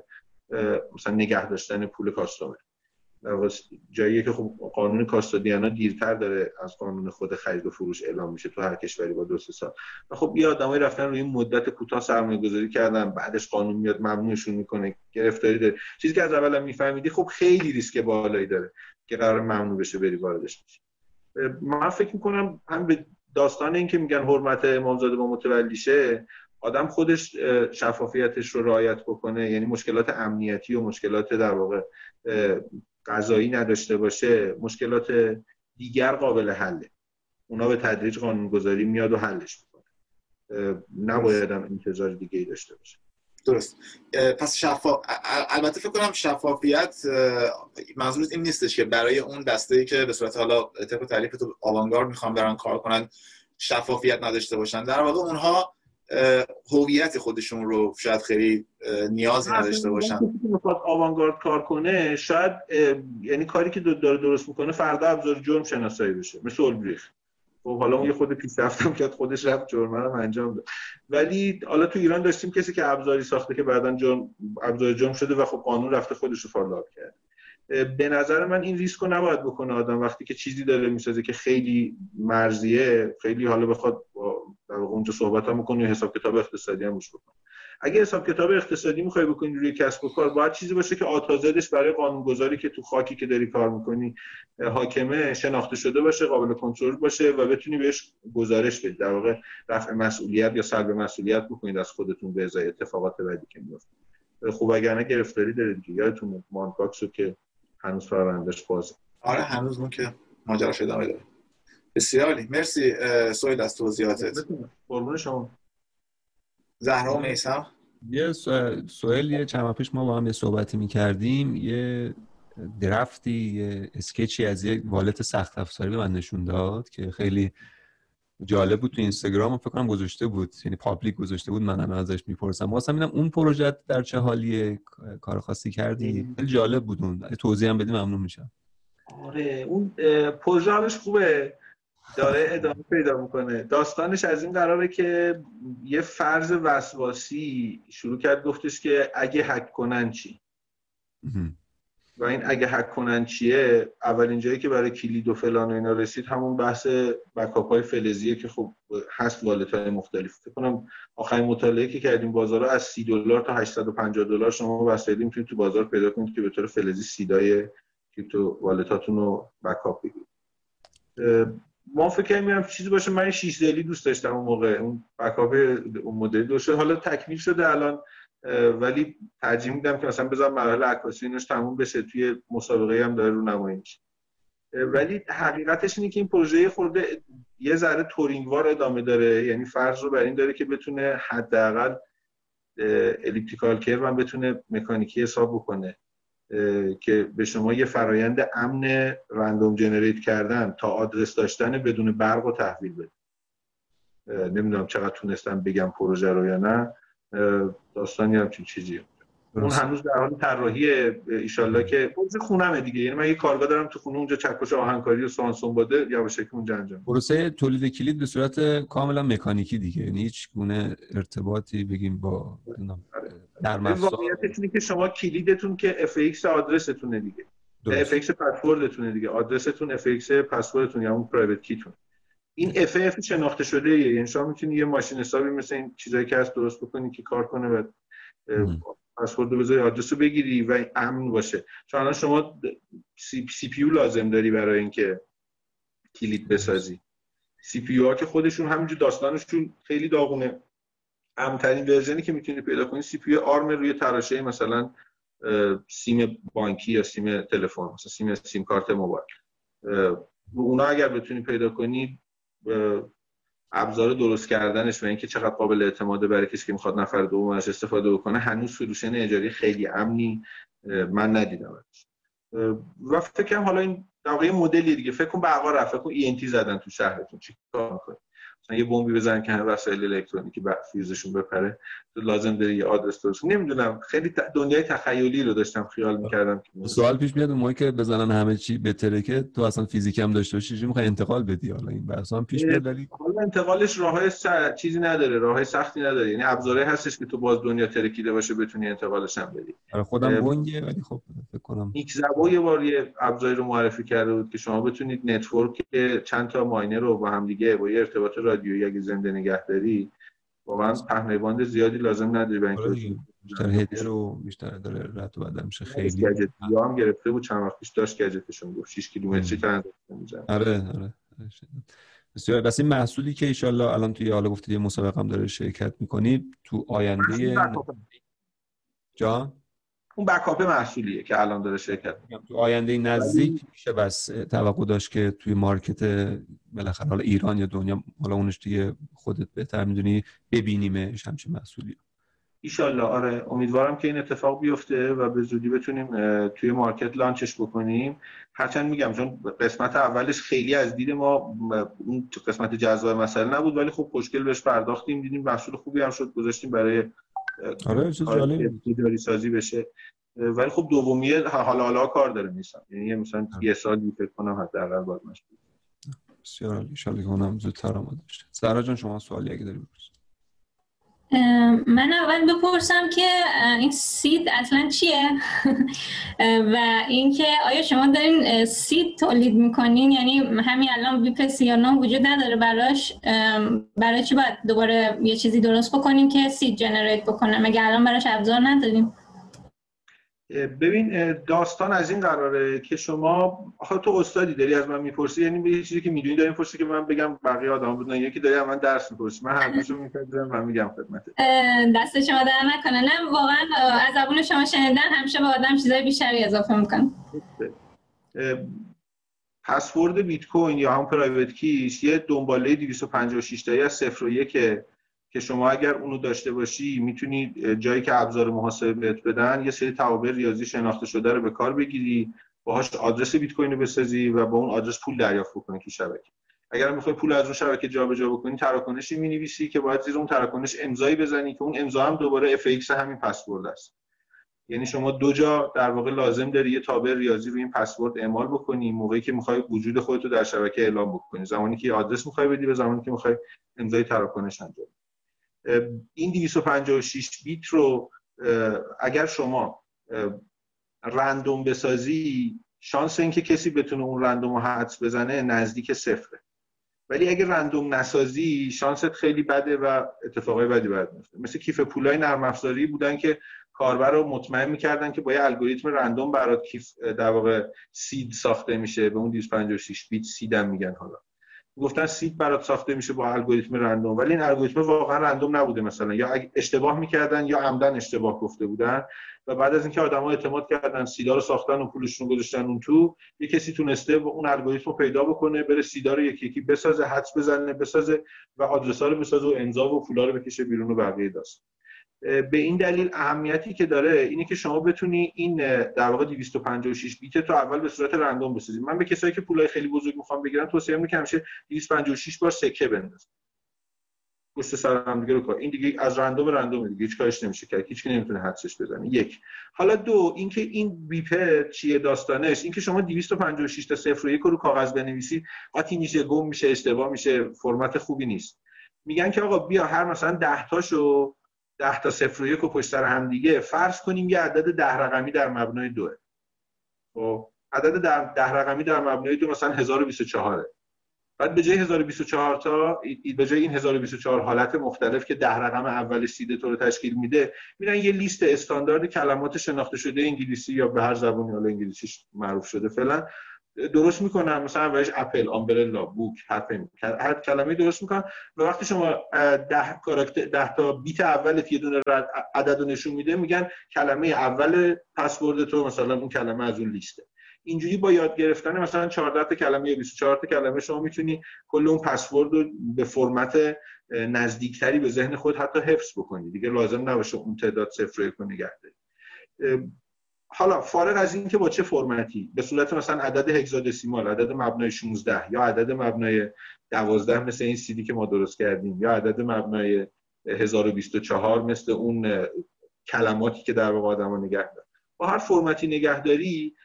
مثلا نگه داشتن پول کاستومر، جاییه که خب قانون کاستودیانا دیرتر داره از قانون خود خرید و فروش اعلام میشه تو هر کشوری با دو سه سال. و خب یه آدمایی رفتن روی این مدت کوتاه سرمایه‌گذاری کردن، بعدش قانون میاد ممنوعشون میکنه، گرفتاری داره. چیزی که از اول هم میفهمیدی خب خیلی ریسک بالایی داره که قرار ممنوع بشه بری واردش بشی. من فکر میکنم هم به داستان این که میگن حرمت امامزاده با متولیشه، آدم خودش شفافیتش رو رعایت بکنه، یعنی مشکلات امنیتی و مشکلات در واقع قضایی نداشته باشه، مشکلات دیگر قابل حله، اونا به تدریج قانون‌گذاری میاد و حلش میکنه، نباید هم انتظار دیگه ای داشته باشه. درست. پس شفاف، البته فکر کنم شفافیت منظور این نیستش که برای اون دسته‌ای که به صورت حالا طبق تعریف تو آوانگارد میخوام برن کار کنن شفافیت نداشته باشن، در واقع اونها هویت خودشون رو شاید خیلی نیازی نداشته باشن. میخواد آوانگارد کار کنه، شاید یعنی کاری که داره درست میکنه فردا ابزار جرم شناسایی بشه، مثل البریخ. خب حالا اون یه خود پیشرفتم که خودش رفت جرم رو انجام داد، ولی حالا تو ایران داشتیم کسی که ابزاری ساخته که بعداً جرم ابزار جرم شده و خب قانون رفته خودش رو فالاب کرد. به نظر من این ریسک رو نباید بکنه آدم وقتی که چیزی داره میسازه که خیلی مرزیه، خیلی حالا بخواد در واقع اونجا صحبت هم بکنه، حساب کتاب اقتصادی هم روش بکنه. اگه حساب کتاب اقتصادی میخوای بکنی روی کسب و کار، باید چیزی باشه که آتازدش برای قانونگذاری که تو خاکی که داری کار میکنی حاکمه، شناخته شده باشه، قابل کنترل باشه و بتونی بهش گزارش بدی، در واقع رفع مسئولیت یا سلب مسئولیت بکنید از خودتون به ازای اتفاقات بعدی که میفته. خوب اگرنه گرفتاری دارید یادتون مانکاکسو که هنوز فرآیندش بازه. آره هنوز اون که ماجراش ادامه داره. بسیار عالی. مرسی سهیل از توضیحاتت. قربون شما. زهرا و میسان. یه سهیل یه چند وقت پیش ما با هم یه صحبتی می‌کردیم، یه درفتی، یه اسکچی از یه والت سخت افزاری به من نشون داد که خیلی جالب بود. تو اینستاگرام فکر کنم گذاشته بود، یعنی پابلیک گذاشته بود. منم ازش میپرسم واسه ببینم اون پروژه در چه حالیه، کار خاصی کردی؟ خیلی جالب بود، اون توضیح هم بدی ممنون میشم. آره اون پروژه همش خوبه، داره ادامه پیدا میکنه. داستانش از این قراره که یه فرض وسواسی شروع کرد، گفتش که اگه هک کنن چی؟ و این اگه هک کنن چیه، اولین جایی که برای کلید و فلان و اینا رسید همون بحث بکاپ‌های فلزیه که خب هست والت‌های مختلف. فکر کنم آخرین مطالعه که کردیم بازارا از سی دلار تا هشتصد و پنجاه دلار شما وسایلی میتونید تو بازار پیدا کنید که به طور فلزی سیدای کریپتو والتاتون رو بکاپ بگیرید. ما فکر می‌کنم چیزی باشه، من شش دلی دوست داشتم اون موقع، اون بکاپ اون مدل دوش حالا تکمیل شده الان، ولی ترجیح میدم که مثلا بذارم مرحله عکاسی اینوش تموم بشه، توی مسابقه هم داره رو نمایی میشه. ولی حقیقتش اینه که این پروژه خورده یه ذره تورینگوار ادامه داره، یعنی فرض رو بر این داره که بتونه حداقل الیپتیکال کرو هم بتونه مکانیکی حساب بکنه که به شما یه فرایند امن رندوم جنریت کردن تا آدرس داشتن بدون برق رو تحویل بده. نمیدونم چقدر تونستم بگم پروژه رو یا نه، داستانی همچین چیزیه. اون هنوز در حال طراحیه، ایشالله که پروژه خونمه دیگه، یعنی من یه کارگاه دارم تو خونه اونجا چکش آهنکاری و سانسون باده یا به شکل اونجا انجام. پروسه تولید کلید به صورت کاملا مکانیکی دیگه، یعنی هیچ گونه ارتباطی بگیم با نرم‌افزار. واقعیتش اینه که شما کلیدتون که اف ایکس آدرستونه دیگه، اف ایکس پسوردتونه دیگه، آدرستون اف ایکس پسوردتون یا اون پرایوت کیتون. این اف اف شناخته شده ایه، یعنی شما میتونی یه ماشین حسابی مثل این چیزایی که هست درست بکنی که کار کنه و پسوردو بذاری، آدرسو بگیری و امن باشه. چون الان شما سی, سی پی یو لازم داری برای اینکه کلید بسازی. سی پی یو ها که خودشون همینجور داستانشون خیلی داغونه. امن‌ترین ورژنی که میتونی پیدا کنی سی پی یو آرم روی تراشه مثلا سیم بانکی یا سیم تلفن، مثلا سیم سیم کارت موبایل. اونا اگر بتونی پیدا کنی ابزار درست کردنش و اینکه چقدر قابل اعتماده برای کسی که میخواد نفر دومش استفاده بکنه، هنوز سلوشن اجاری خیلی امنی من ندیدمش. و فکر کنم حالا این در واقع مدلی دیگه، فکر کن برق رفت، فکر کن ای ان تی زدن تو شهرتون چیکار می‌کنی؟ مثلا یه بمبی بزنن که وسایل الکترونیکی بعد فیوزشون بپره، تو لازم داره یه آدرس درست. نمیدونم خیلی دنیای تخیلی رو داشتم خیال می‌کردم. سوال پیش میاد اونایی که بزنن همه چی بهتره که تو اصلا فیزیک هم داشته باشی، چه می‌خوای انتقال بدی؟ حالا این بحث هم پیش میاد، ولی کلا انتقالش راههای س... چیزی نداره، راههای سختی نداره، یعنی ابزاری هستش که تو باز دنیا ترکیده باشه بتونی انتقالش هم بدی. برای خودم بونگه، ولی خب فکر کنم ایکزبو یه بار یه ابزاری رو معرفی کرده بود که شما بتونید نتورک چند تا ماینر رو با هم دیگه با ارتباط رادیویی اگه زنده نگهداری واقعا پهنای باند زیادی لازم نداری برای اینکه بیشتر هدر و بیشتر داره رد و بدل میشه. خیلی گجت هم گرفته بود چند وقت پیش، داشت گجتشون گفت شش کیلومتری تند میزنه. آره آره بسیار. بس این محصولی که ان شاء الله الان توی حالا گفتید مسابقه هم داره شرکت میکنی، تو آینده جان اون بکاپ محصولیه که الان داره شرکت میکنه، تو آینده نزدیک میشه بس توقع داشت که توی مارکت بالاخره حالا ایران یا دنیا، حالا اونش دیگه خودت بهتر میدونی، ببینیمش همچین محصولی ان شاء الله. آره امیدوارم که این اتفاق بیفته و به زودی بتونیم توی مارکت لانچش بکنیم. هرچند میگم چون قسمت اولش خیلی از دید ما اون قسمت جذاب مسئله نبود، ولی خب خوشگل بهش پرداختیم، دیدیم محصول خوبی هم شد، گذاشتیم برای آره چه جالب داری سازی بشه. ولی خب دومیه حالا حالا کار داره میسم، یعنی مثلا یه سالی فکر کنم حداقل باید مشغول. بسیار عالی، ان شاء الله که اونم زودتر آماده بشه. زهرا جان شما سوالی اگه داری بپرسید. من اول بپرسم که این سید اصلا چیه و اینکه آیا شما دارین سید تولید میکنین؟ یعنی همین الان بیپ سی و نه وجود نداره براش، برای چی باید دوباره یه چیزی درست بکنیم که سید جنریت بکنه؟ مگه الان براش ابزار نداریم؟ ببین داستان از این قراره که شما آخه تو استادی داری از من میپرسی، یعنی یه چیزی که میدونی داری میپرسی که من بگم بقیه آدم بودن، یکی داری از من درس میپرسی، من هر دوشو میپرسم و میگم خدمتت. دست شما در نکنه. نه واقعا از زبون شما شنیدن همیشه به آدم چیزای بیشتری اضافه میکنه. پسورد بیت کوین یا هم پرایوت کیش یه دنباله دویست و پنجاه و شش تایی از صفر و یک که شما اگر اونو داشته باشی میتونی جایی که ابزار محاسبه بهت بدن یه سری توابع ریاضی شناخته شده رو به کار بگیری، باهاش آدرس بیت کوین رو بسازی و با اون آدرس پول دریافت بکنی تو شبکه. اگر میخوای پول از اون شبکه جابجا بکنی، تراکنشی مینویسی که باید زیر اون تراکنش امضایی بزنی که اون امضا هم دوباره اف ایکس همین پسورد است. یعنی شما دو جا در واقع لازم داری یه تابع ریاضی رو این پسورد اعمال بکنی موقعی که میخوای وجود خودت رو در شبکه اعلام بکنی، زمانی که آدرس میخوای بدی به زمانی که میخوای امضای تراکنش انجام بدی. این دویست و پنجاه و شش بیت رو اگر شما رندوم بسازی، شانس اینکه کسی بتونه اون رندوم رو حدس بزنه نزدیک صفره. ولی اگر رندوم نسازی شانست خیلی بده و اتفاقای بدی برات میفته. مثل کیف پولای نرم افزاری بودن که کاربر رو مطمئن میکردن که با یه الگوریتم رندوم برات کیف در واقع سید ساخته میشه، به اون دویست و پنجاه و شش بیت سید هم میگن. حالا گفتن سید برات ساخته میشه با الگوریتم رندوم، ولی این الگوریتم واقعا رندوم نبوده، مثلا یا اشتباه میکردن یا عمدن اشتباه گفته بودن و بعد از اینکه آدما اعتماد کردن سیدا رو ساختن و پولشون رو گذاشتن اون تو، یه کسی تونسته و اون الگوریتم رو پیدا بکنه، بره سیدا رو یکی یکی بسازه، حدس بزنه، بسازه و آدرس‌ها رو بسازه و امضا و پولا رو بکشه بیرون و بقیه داستان. به این دلیل اهمیتی که داره اینه که شما بتونی این در واقع دویست و پنجاه و شش بیت تو اول به صورت رندوم بسازی. من به کسایی که پولای خیلی بزرگ میخوام بگیرن توصیه میکنم همیشه دویست و پنجاه و شش بار سکه بنداز پشت سر هم دیگه رو کار. این دیگه از رندوم رندوم دیگه هیچ کاریش نمیشه کرد، هیچ کی نمیتونه حدسش بزنه. یک. حالا دو اینکه این بیپ چیه داستانش، اینکه شما دویست و پنجاه و شش تا صفر و یک رو کاغذ بنویسید قاطی میشه، گم میشه، اشتباه میشه، فرمت خوبی نیست. میگن که آقا بیا هر مثلا ده تاشو ده تا صفر و یک و پشت سر هم دیگه فرض کنیم یه عدد ده رقمی در مبنای دوه. خب عدد ده, ده رقمی در مبنای دو مثلا هزار و بیست و چهار. بعد به جای هزار و بیست و چهار تا به جای این هزار و بیست و چهار حالت مختلف که ده رقم اول سیده تو رو تشکیل میده، میرن یه لیست استاندارد کلمات شناخته شده انگلیسی یا به هر زبانی حالا انگلیسیش معروف شده فعلا درست میکنن، مثلا اولش اپل، آمبرلا، بوک، هپم، هر کلمه درست میکنن و وقتی شما ده کاراکتر ده تا بیت اولت یه دونه عددو نشون میده، میگن کلمه اول پسورد تو مثلا اون کلمه از اون لیسته. اینجوری با یاد گرفتن مثلا چهارده تا کلمه یا بیست و چهار تا کلمه شما میتونی کل اون پسورد رو به فرمت نزدیکتری به ذهن خود حتی حفظ بکنی، دیگه لازم نباشه اون تعداد صفر و یک رو نگه داری. حالا فارغ از این که با چه فرمتی، به صورت مثلا عدد هگزادسیمال، عدد مبنای شانزده یا عدد مبنای دوازده مثل این سیدی که ما درست کردیم، یا عدد مبنای هزار و بیست و چهار مثل اون کلماتی که در واقع آدم‌ها نگه دارن، با هر فرمتی نگهداری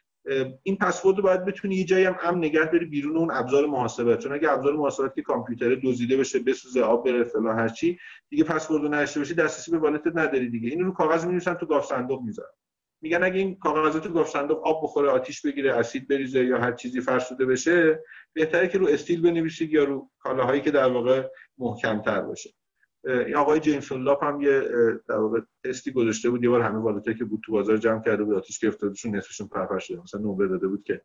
این پسورد رو باید بتونی یه جایی هم امن نگه داری بیرون اون ابزار محاسبه. چون اگه ابزار محاسبه که کامپیوتر دزدیده بشه، بسوزه، آب بره، فلان هر چی، دیگه پسورد رو نشته بشه، دسترسی به والتت نداری دیگه. اینو رو کاغذ می‌نویسن، تو گاف صندوق می‌ذارن. میگن اگه این کاغذات تو گاف صندوق آب بخوره، آتیش بگیره، اسید بریزه یا هر چیزی فرسوده بشه، بهتره که رو استیل بنویسید یا رو کالاهایی که در واقع محکم‌تر باشه. آقای جیمسون لاپ هم یه در واقع تستی گذاشته بود، یه بار همه والت‌ها که بود تو بازار جمع کرده بود، آتیش گرفتهشون، نصفشون پرپر شده، مثلا نمره داده بود که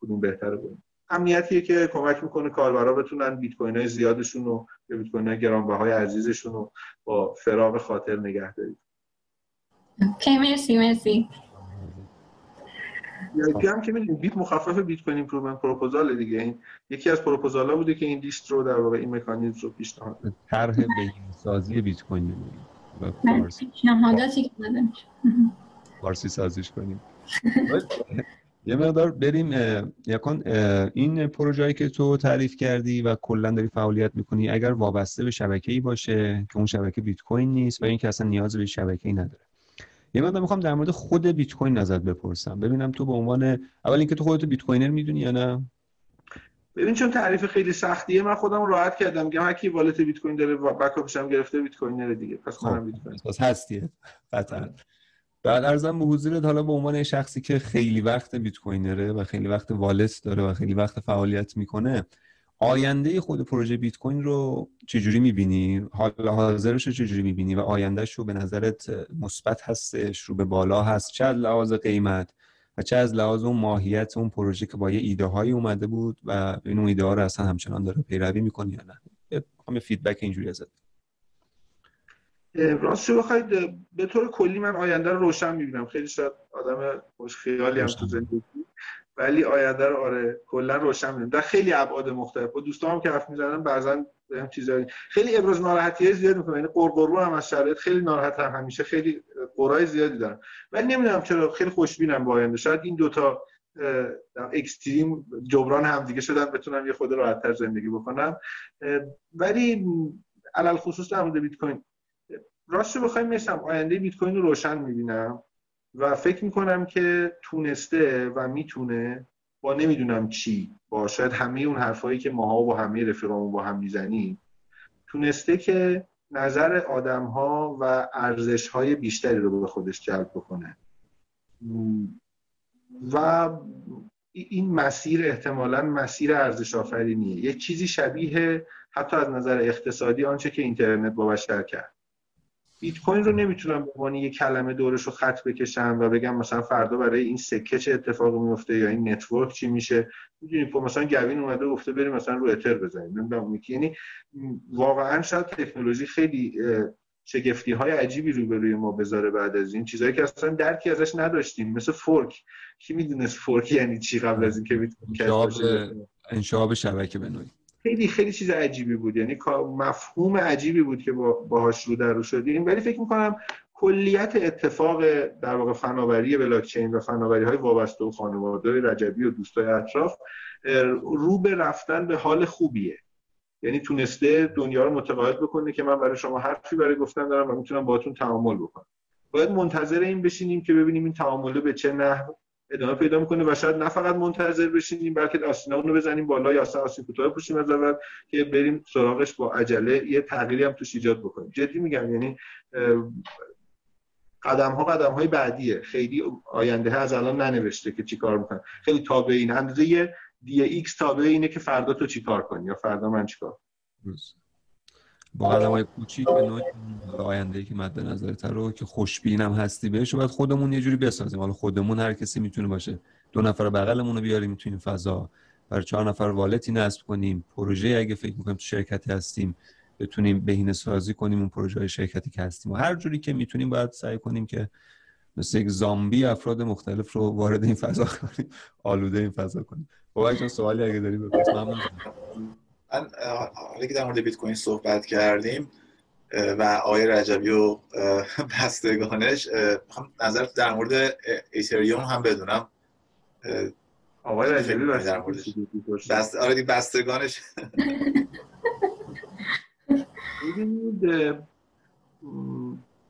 کدوم بهتره بود. امنیتیه که کمک میکنه کاربرا بتونن بیت کوین‌های زیادشون رو، بیت کوین‌های گرانبهای عزیزشون رو با فراغ خاطر نگهداری. اوکی مرسی مرسی. یکی هم که می‌دونید بیت مخفف بیت کوین ایمپروومنت پروپوزال دیگه، این یکی از پروپوزال‌ها بوده که این لیست رو در واقع این مکانیزم رو پیشنهاد داد. طرح بهینه‌سازی بیت کوین و فارسی پیشنهاداتی که داده میشه. فارسی سازیش کنیم. یه مقدار بریم یکان این پروژه‌ای که تو تعریف کردی و کلا داری فعالیت می‌کنی، اگر وابسته به شبکه‌ای باشه که اون شبکه بیت کوین نیست و اینکه اصلا نیاز به شبکه‌ای نداره. یه مقدار میخوام در مورد خود بیت کوین ازت بپرسم، ببینم تو به عنوان اول اینکه تو خودت بیت کوینر میدونی یا نه؟ ببین چون تعریف خیلی سختیه من خودم راحت کردم میگم هر کی والت بیت کوین داره بکاپش هم گرفته بیت کوینره دیگه. پس منم بیت کوین پس هستیه قطعا. بعد ارزم به حضورت حالا به عنوان شخصی که خیلی وقت بیت کوینره و خیلی وقت والت داره و خیلی وقت فعالیت میکنه، آینده خود پروژه بیت کوین رو چجوری می‌بینی؟ حال حاضرش رو چجوری می‌بینی و آیندهش رو به نظرت مثبت هستش، رو به بالا هست، چه از لحاظ قیمت و چه از لحاظ اون ماهیت اون پروژه که با یه ایده‌هایی اومده بود و این اون ایده‌ها رو اصلا همچنان داره پیروی می‌کنی یا نه؟ یه فیدبک اینجوری ازت. راستش بخواید به طور کلی من آینده رو روشن می‌بینم. خیلی شاید آدم خوش خیالی هم تو زندگی، ولی آینده رو آره کلا روشن می‌بینم در خیلی ابعاد مختلف. با دوستام که حرف می‌زنم بعضن هم چیزایی خیلی ابراز ناراحتی‌های زیاد می‌کنم، یعنی قرقرو هم از شرایط خیلی ناراحتم، همیشه خیلی قرای زیادی دارم، ولی نمی‌دونم چرا خیلی خوشبینم با آینده. شاید این دوتا اکستریم جبران هم دیگه شدن، بتونم یه خود راحت‌تر زندگی بکنم. ولی علل خصوص در مورد بیت کوین راستش بخوایم میشم آینده بیت کوین رو روشن می‌بینم و فکر میکنم که تونسته و میتونه با نمیدونم چی، با شاید همه اون حرفایی که ماها با همه رفیقامون با هم میزنیم، تونسته که نظر آدم‌ها و ارزش‌های بیشتری رو به خودش جلب بکنه و این مسیر احتمالاً مسیر ارزش آفرینیه، یک چیزی شبیه حتی از نظر اقتصادی آنچه که اینترنت با بشر کرد. بیت کوین رو نمیتونم به عنوان یک کلمه دورش رو خط بکشم و بگم مثلا فردا برای این سکه چه اتفاقی میفته یا این نتورک چی میشه. میدونید مثلا گوین اومده گفته بریم مثلا رو اتر بزنیم، نمیدونم میگه. یعنی واقعا شاید تکنولوژی خیلی شگفتی های عجیبی رو به روی ما بذاره بعد از این، چیزایی که اصلا درکی ازش نداشتیم، مثل فورک. کی میدونست فورک یعنی چی قبل از اینکه بیتون کسب انشعاب شبکه بنویسیم؟ خیلی خیلی چیز عجیبی بود، یعنی مفهوم عجیبی بود که با باهاش رو در رو شدیم. ولی فکر می‌کنم کلیت اتفاق در واقع فناوری بلاکچین و فناوری‌های وابسته و خانواده‌های رجبی و دوستای اطراف رو به رفتن به حال خوبیه، یعنی تونسته دنیا رو متقاعد بکنه که من برای شما حرفی برای گفتن دارم و میتونم باهاتون تعامل بکنم. باید منتظر این بشینیم که ببینیم این تعامله به چه نحو ادامه پیدا میکنه و شاید نه فقط منتظر بشینیم بلکه آستینامون رو بزنیم بالا یا اصلا آستین کوتاه پوشیم از اول که بریم سراغش با عجله، یه تغییری هم توش ایجاد بکنیم. جدی میگم، یعنی قدم ها قدم های بعدیه، خیلی آینده ها از الان ننوشته که چیکار میکنه. خیلی تابع این اندازه دی ایکس تابع اینه که فردا تو چیکار کنی یا فردا من چیکار. با قدم های کوچیک به نوعی آینده‌ای که مد نظرت رو که خوشبینم هستی بهش، باید خودمون یه جوری بسازیم. حالا خودمون هر کسی میتونه باشه، دو نفر بغلمون رو بیاریم تو این فضا، برای چهار نفر والتی نصب کنیم، پروژه اگه فکر می‌کنیم تو شرکتی هستیم بتونیم بهینه‌سازی کنیم اون پروژه شرکتی که هستیم و هر جوری که میتونیم باید سعی کنیم که مثل یک زامبی افراد مختلف رو وارد این فضا کنیم، آلوده این فضا کنیم. بابک سوالی اگه داری بپرس. ممنون. من حالا که در مورد بیت کوین صحبت کردیم و آقای رجبی و بستگانش، میخوام نظر در مورد اتریوم هم بدونم. آقای رجبی در موردش بس آره دیگه بستگانش.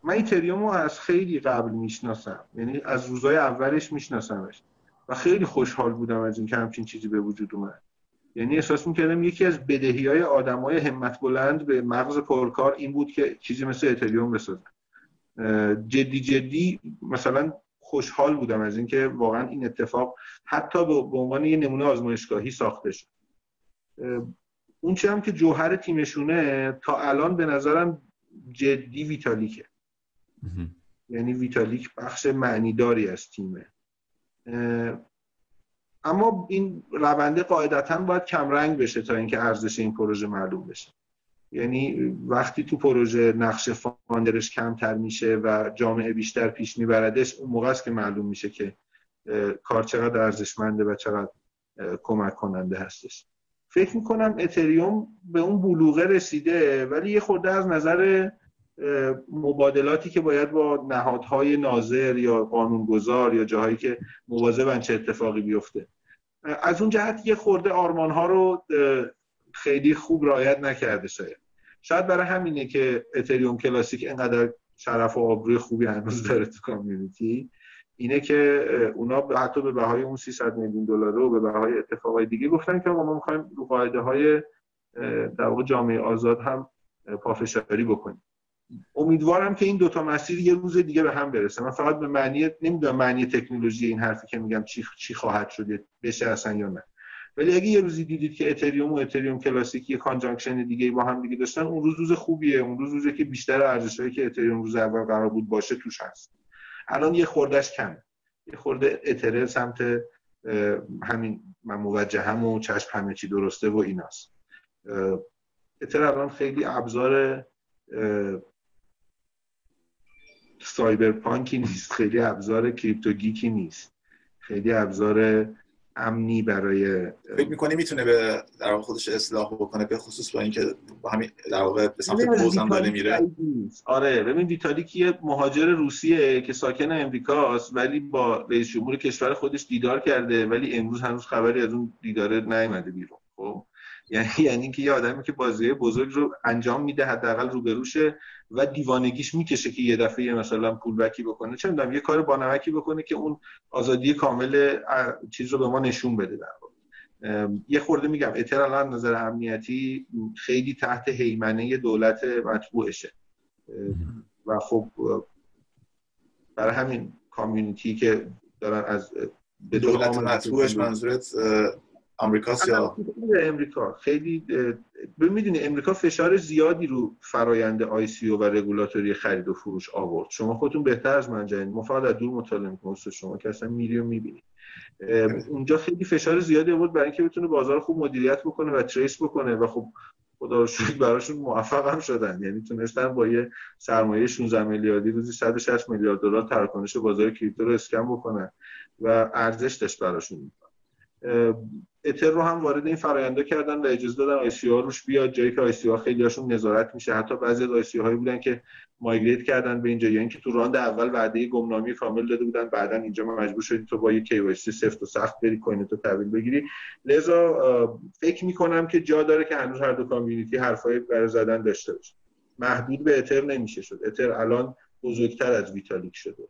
من اتریوم رو از خیلی قبل میشناسم، یعنی از روزای اولش میشناسمش و خیلی خوشحال بودم از اینکه همچین چیزی به وجود اومد. یعنی احساس می‌کردم یکی از بدهی‌های آدم‌های همت بلند به مغز پرکار این بود که چیزی مثل اتریوم بسازن. جدی جدی مثلا خوشحال بودم از اینکه واقعا این اتفاق حتی به عنوان یه نمونه آزمایشگاهی ساخته شد. اون چه هم که جوهر تیمشونه تا الان به نظرم جدی ویتالیکه. یعنی ویتالیک بخش معنیداری از تیمه. اما این رونده قاعدتاً باید کمرنگ بشه تا اینکه ارزش این پروژه معلوم بشه. یعنی وقتی تو پروژه نقش فاندرش کمتر میشه و جامعه بیشتر پیش میبردش، اون موقع است که معلوم میشه که کار چقدر ارزشمنده و چقدر کمک کننده هستش. فکر میکنم اتریوم به اون بلوغه رسیده، ولی یه خورده از نظر مبادلاتی که باید با نهادهای ناظر یا قانونگذار یا جاهایی که مواظبن چه اتفاقی بیفته، از اون جهت یه خورده آرمان‌ها رو خیلی خوب رعایت نکرده شاید. شاید برای همینه که اتریوم کلاسیک اینقدر شرف و آبروی خوبی هنوز داره تو کامیونیتی. اینه که اونا حتی به بهای اون سیصد میلیون دلار رو به بهای اتفاقای دیگه گفتن که آقا ما می‌خوایم رو قاعده‌های در واقع جامعه آزاد هم پافشاری بکنیم. امیدوارم که این دوتا مسیر یه روز دیگه به هم برسه. من فقط به معنی نمیدونم معنی تکنولوژی این حرفی که میگم چی چی خواهد شد بشه اصلا یا نه، ولی اگه یه روزی دیدید که اتریوم و اتریوم کلاسیکی کانجانکشن دیگه با هم دیگه داشتن، اون روز روز خوبیه، اون روز روزی که بیشتر ارزشایی که اتریوم روز اول قرار بود باشه توش هست. الان یه خوردهش کمه، یه خورده اتریوم سمت همین من موجهم و چشم همه چی درسته و ایناست. اتریوم الان خیلی ابزار سایبرپانکی نیست، خیلی ابزار کریپتوگیکی نیست، خیلی ابزار امنی برای فکر می‌کنی میتونه به در واقع خودش اصلاح بکنه، به خصوص با اینکه همین در واقع به سمت پوزم داره میره. آره ببین، ویتالیک یه مهاجر روسیه که ساکن امریکاست ولی با رئیس جمهور کشور خودش دیدار کرده، ولی امروز هنوز خبری از اون دیداره نیامده بیرون. خب یعنی یعنی اینکه یه آدمی که بازی بزرگ رو انجام میده حداقل روبروشه و دیوانگیش میکشه که یه دفعه مثلا پول بکی بکنه، چه میدونم یه کار بانمکی بکنه که اون آزادی کامل چیز رو به ما نشون بده. در واقع یه خورده میگم اتر الان نظر امنیتی خیلی تحت هیمنه دولت مطبوعشه و خب برای همین کامیونیتی که دارن از به دولت مطبوعش منظورت امریکاست یا امریکا خیلی میدونی امریکا فشار زیادی رو فرآیند آی سی او و رگولاتوری خرید و فروش آورد. شما خودتون بهتر از من جنید، ما فقط از دور مطالعه می‌کنیم، شما که اصلا میری و می‌بینید. اونجا خیلی فشار زیادی آورد برای اینکه بتونه بازار خوب مدیریت بکنه و تریس بکنه و خب خدا رو شکر براشون موفق هم شدن، یعنی تونستن با یه سرمایه شانزده میلیاردی روزی صد و شصت میلیارد دلار تراکنش بازار کریپتو رو اسکم بکنن و ارزش داشت براشون. اتر رو هم وارد این فراینده کردن و اجازه دادن آی سی ها روش بیاد، جایی که آی سی ها خیلی هاشون نظارت میشه. حتی بعضی از آی سی هایی بودن که مایگریت کردن به اینجا، یا یعنی اینکه تو راند اول وعده گمنامی کامل داده بودن، بعدا اینجا ما مجبور شدی تو با یک کی وای سی سفت و سخت بری کوینتو تحویل بگیری. لذا فکر میکنم که جا داره که هنوز هر دو کامیونیتی حرفای برای زدن داشته باشه. محدود به اتر نمیشه شد. اتر الان بزرگتر از ویتالیک شده،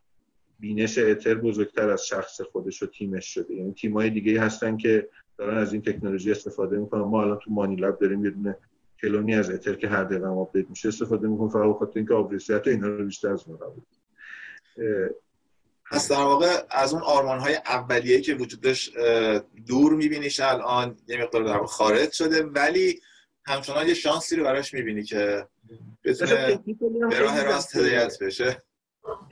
بینش اتر بزرگتر از شخص خودش و تیمش شده. یعنی تیمای دیگه هستن که دارن از این تکنولوژی استفاده میکنن. ما الان تو مانیلاب داریم یه دونه کلونی از اتر که هر دقیقه آپدیت میشه استفاده میکنیم، فقط بخاطر اینکه آبریشت اینا رو بیشتر از ما بود. پس در واقع از اون آرمانهای اولیه‌ای که وجودش دور میبینیش الان یه مقدار در واقع خارج شده، ولی همچنان یه شانسی رو براش میبینی که بتونه به راه راست هدایت بشه.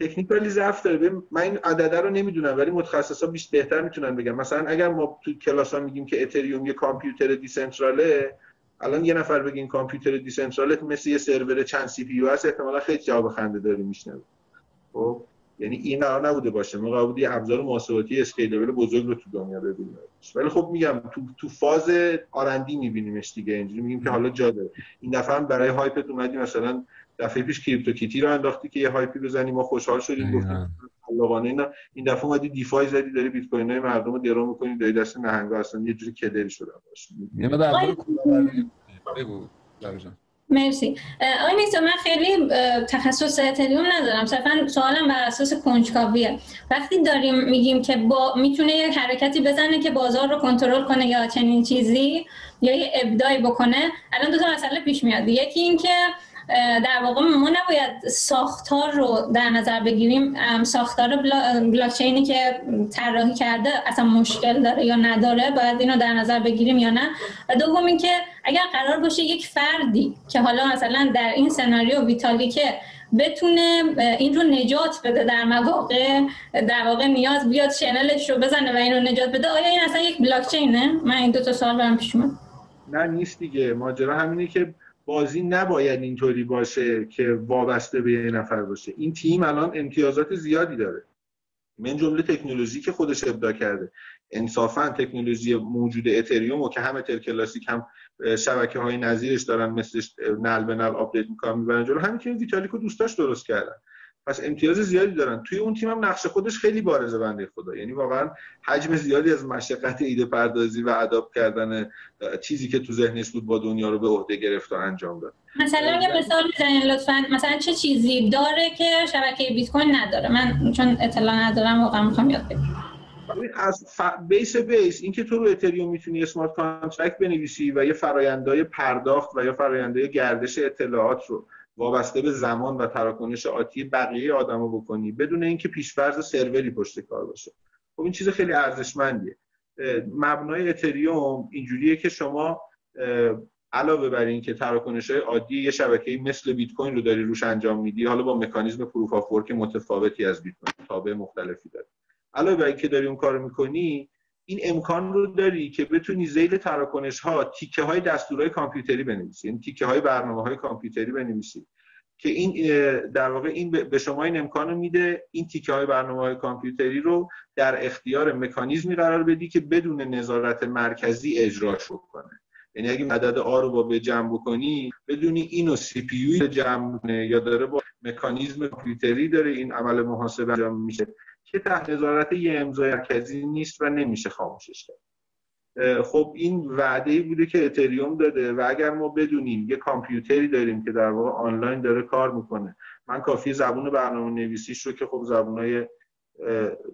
تکنیکالی ضعف داره. من این عدده رو نمیدونم ولی متخصصا بیشتر بهتر میتونن بگم. مثلا اگر ما تو کلاسا میگیم که اتریوم یه کامپیوتر دیسنتراله، الان یه نفر بگه این کامپیوتر دیسنتراله مثل یه سرور چند سی پی یو هست، احتمالاً خیلی جواب خنده داره میشنوه. خب یعنی این قرار نبوده باشه، ما قرار بود یه ابزار محاسباتی اسکیلبل بزرگ رو تو دنیا ببینیم. ولی خب میگم تو تو فاز آرندی میبینیمش دیگه، اینجوری میگیم که حالا جا داره. این دفعه هم برای هایپت اومدی مثلا دفعه پیش کریپتو کیتی رو انداختی که یه هایپی بزنی، ما خوشحال شدیم گفتیم علاقانه اینا. این دفعه اومدی دیفای زدی، داری بیت کوین‌های مردمو درو می‌کنی، داری دست نهنگا هستن، یه جوری کدری شدن باشه. یه مقدار بگو درجا. مرسی. آقای میسان، من خیلی تخصص اتریوم ندارم، صرفا سوالم بر اساس کنجکاویه. وقتی داریم میگیم که با میتونه یه حرکتی بزنه که بازار رو کنترل کنه یا چنین چیزی یا یه ابداعی بکنه، الان دو تا مسئله پیش میاد. یکی این که در واقع ما نباید ساختار رو در نظر بگیریم، ساختار بلاکچینی که طراحی کرده اصلا مشکل داره یا نداره، باید اینو در نظر بگیریم یا نه. و دوم اینکه اگر قرار باشه یک فردی که حالا مثلا در این سناریو ویتالیک بتونه این رو نجات بده، در مواقع در واقع نیاز بیاد شنلش رو بزنه و این رو نجات بده، آیا این اصلا یک بلاکچینه؟ من این دو تا سوال برام پیش اومد. نه نیست دیگه، ماجرا همینه که بازی نباید اینطوری باشه که وابسته به یه نفر باشه. این تیم الان امتیازات زیادی داره، من جمله تکنولوژی که خودش ابداع کرده. انصافا تکنولوژی موجود اتریوم و که هم اتر کلاسیک هم شبکه‌های نظیرش دارن مثل نل به نل آپدیت می‌کنن میبرن جلو، همین که ویتالیک و دوستاش درست کردن. پس امتیاز زیادی دارن. توی اون تیم هم نقش خودش خیلی بارزه بنده خدا، یعنی واقعا حجم زیادی از مشقت ایده پردازی و اداپت کردن چیزی که تو ذهنش بود با دنیا رو به عهده گرفت و انجام داد. مثلا یه مثال بزنید لطفاً، مثلا چه چیزی داره که شبکه بیت کوین نداره؟ من چون اطلاع ندارم واقعا میخوام یاد بگیرم. از ف... بیس بیس اینکه تو رو اتریوم میتونی اسمارت کانترکت بنویسی و یه فرآیندهای پرداخت و یا فرآیندهای گردش اطلاعات رو وابسته به زمان و تراکنش آتی بقیه آدمو بکنی بدون اینکه پیش‌فرض سروری پشت کار باشه. خب این چیز خیلی ارزشمندیه. مبنای اتریوم اینجوریه که شما علاوه بر اینکه تراکنش‌های عادی یه شبکه‌ای مثل بیت کوین رو داری روش انجام میدی، حالا با مکانیزم پروف آف ورک متفاوتی از بیت کوین تابع مختلفی داره. علاوه بر اینکه داری اون کارو می‌کنی، این امکان رو داری که بتونی ذیل تراکنش‌ها تیکه‌های دستورهای کامپیوتری بنویسی، یعنی تیکه‌های برنامه‌های کامپیوتری بنویسی که این در واقع این به شما این امکان رو میده این تیکه‌های برنامه‌های کامپیوتری رو در اختیار مکانیزمی قرار بدی که بدون نظارت مرکزی اجراش بکنه. یعنی اگه عدد آ رو با به جمع بکنی بدونی اینو سی پی یو جمع کنه یا داره با مکانیزم کامپیوتری داره این عمل محاسبه انجام میشه که تحت نظارت یه امضای مرکزی نیست و نمیشه خاموشش کرد. خب این وعده‌ای بوده که اتریوم داده و اگر ما بدونیم یه کامپیوتری داریم که در واقع آنلاین داره کار میکنه، من کافی زبون برنامه‌نویسیش رو که خب زبونای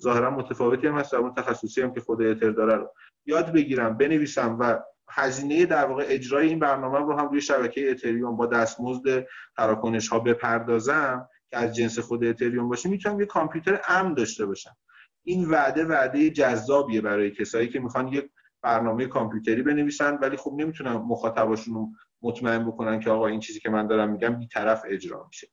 ظاهرا متفاوتی هم هست، زبون تخصصی هم که خود اتر داره رو یاد بگیرم بنویسم و هزینه در واقع اجرای این برنامه رو هم روی شبکه اتریوم با دستمزد تراکنش‌ها بپردازم که از جنس خود اتریوم باشه، میتونم یه کامپیوتر امن داشته باشم. این وعده وعده جذابیه برای کسایی که میخوان یک برنامه کامپیوتری بنویسن ولی خب نمیتونن مخاطباشون رو مطمئن بکنن که آقا این چیزی که من دارم میگم بی‌طرف اجرا میشه.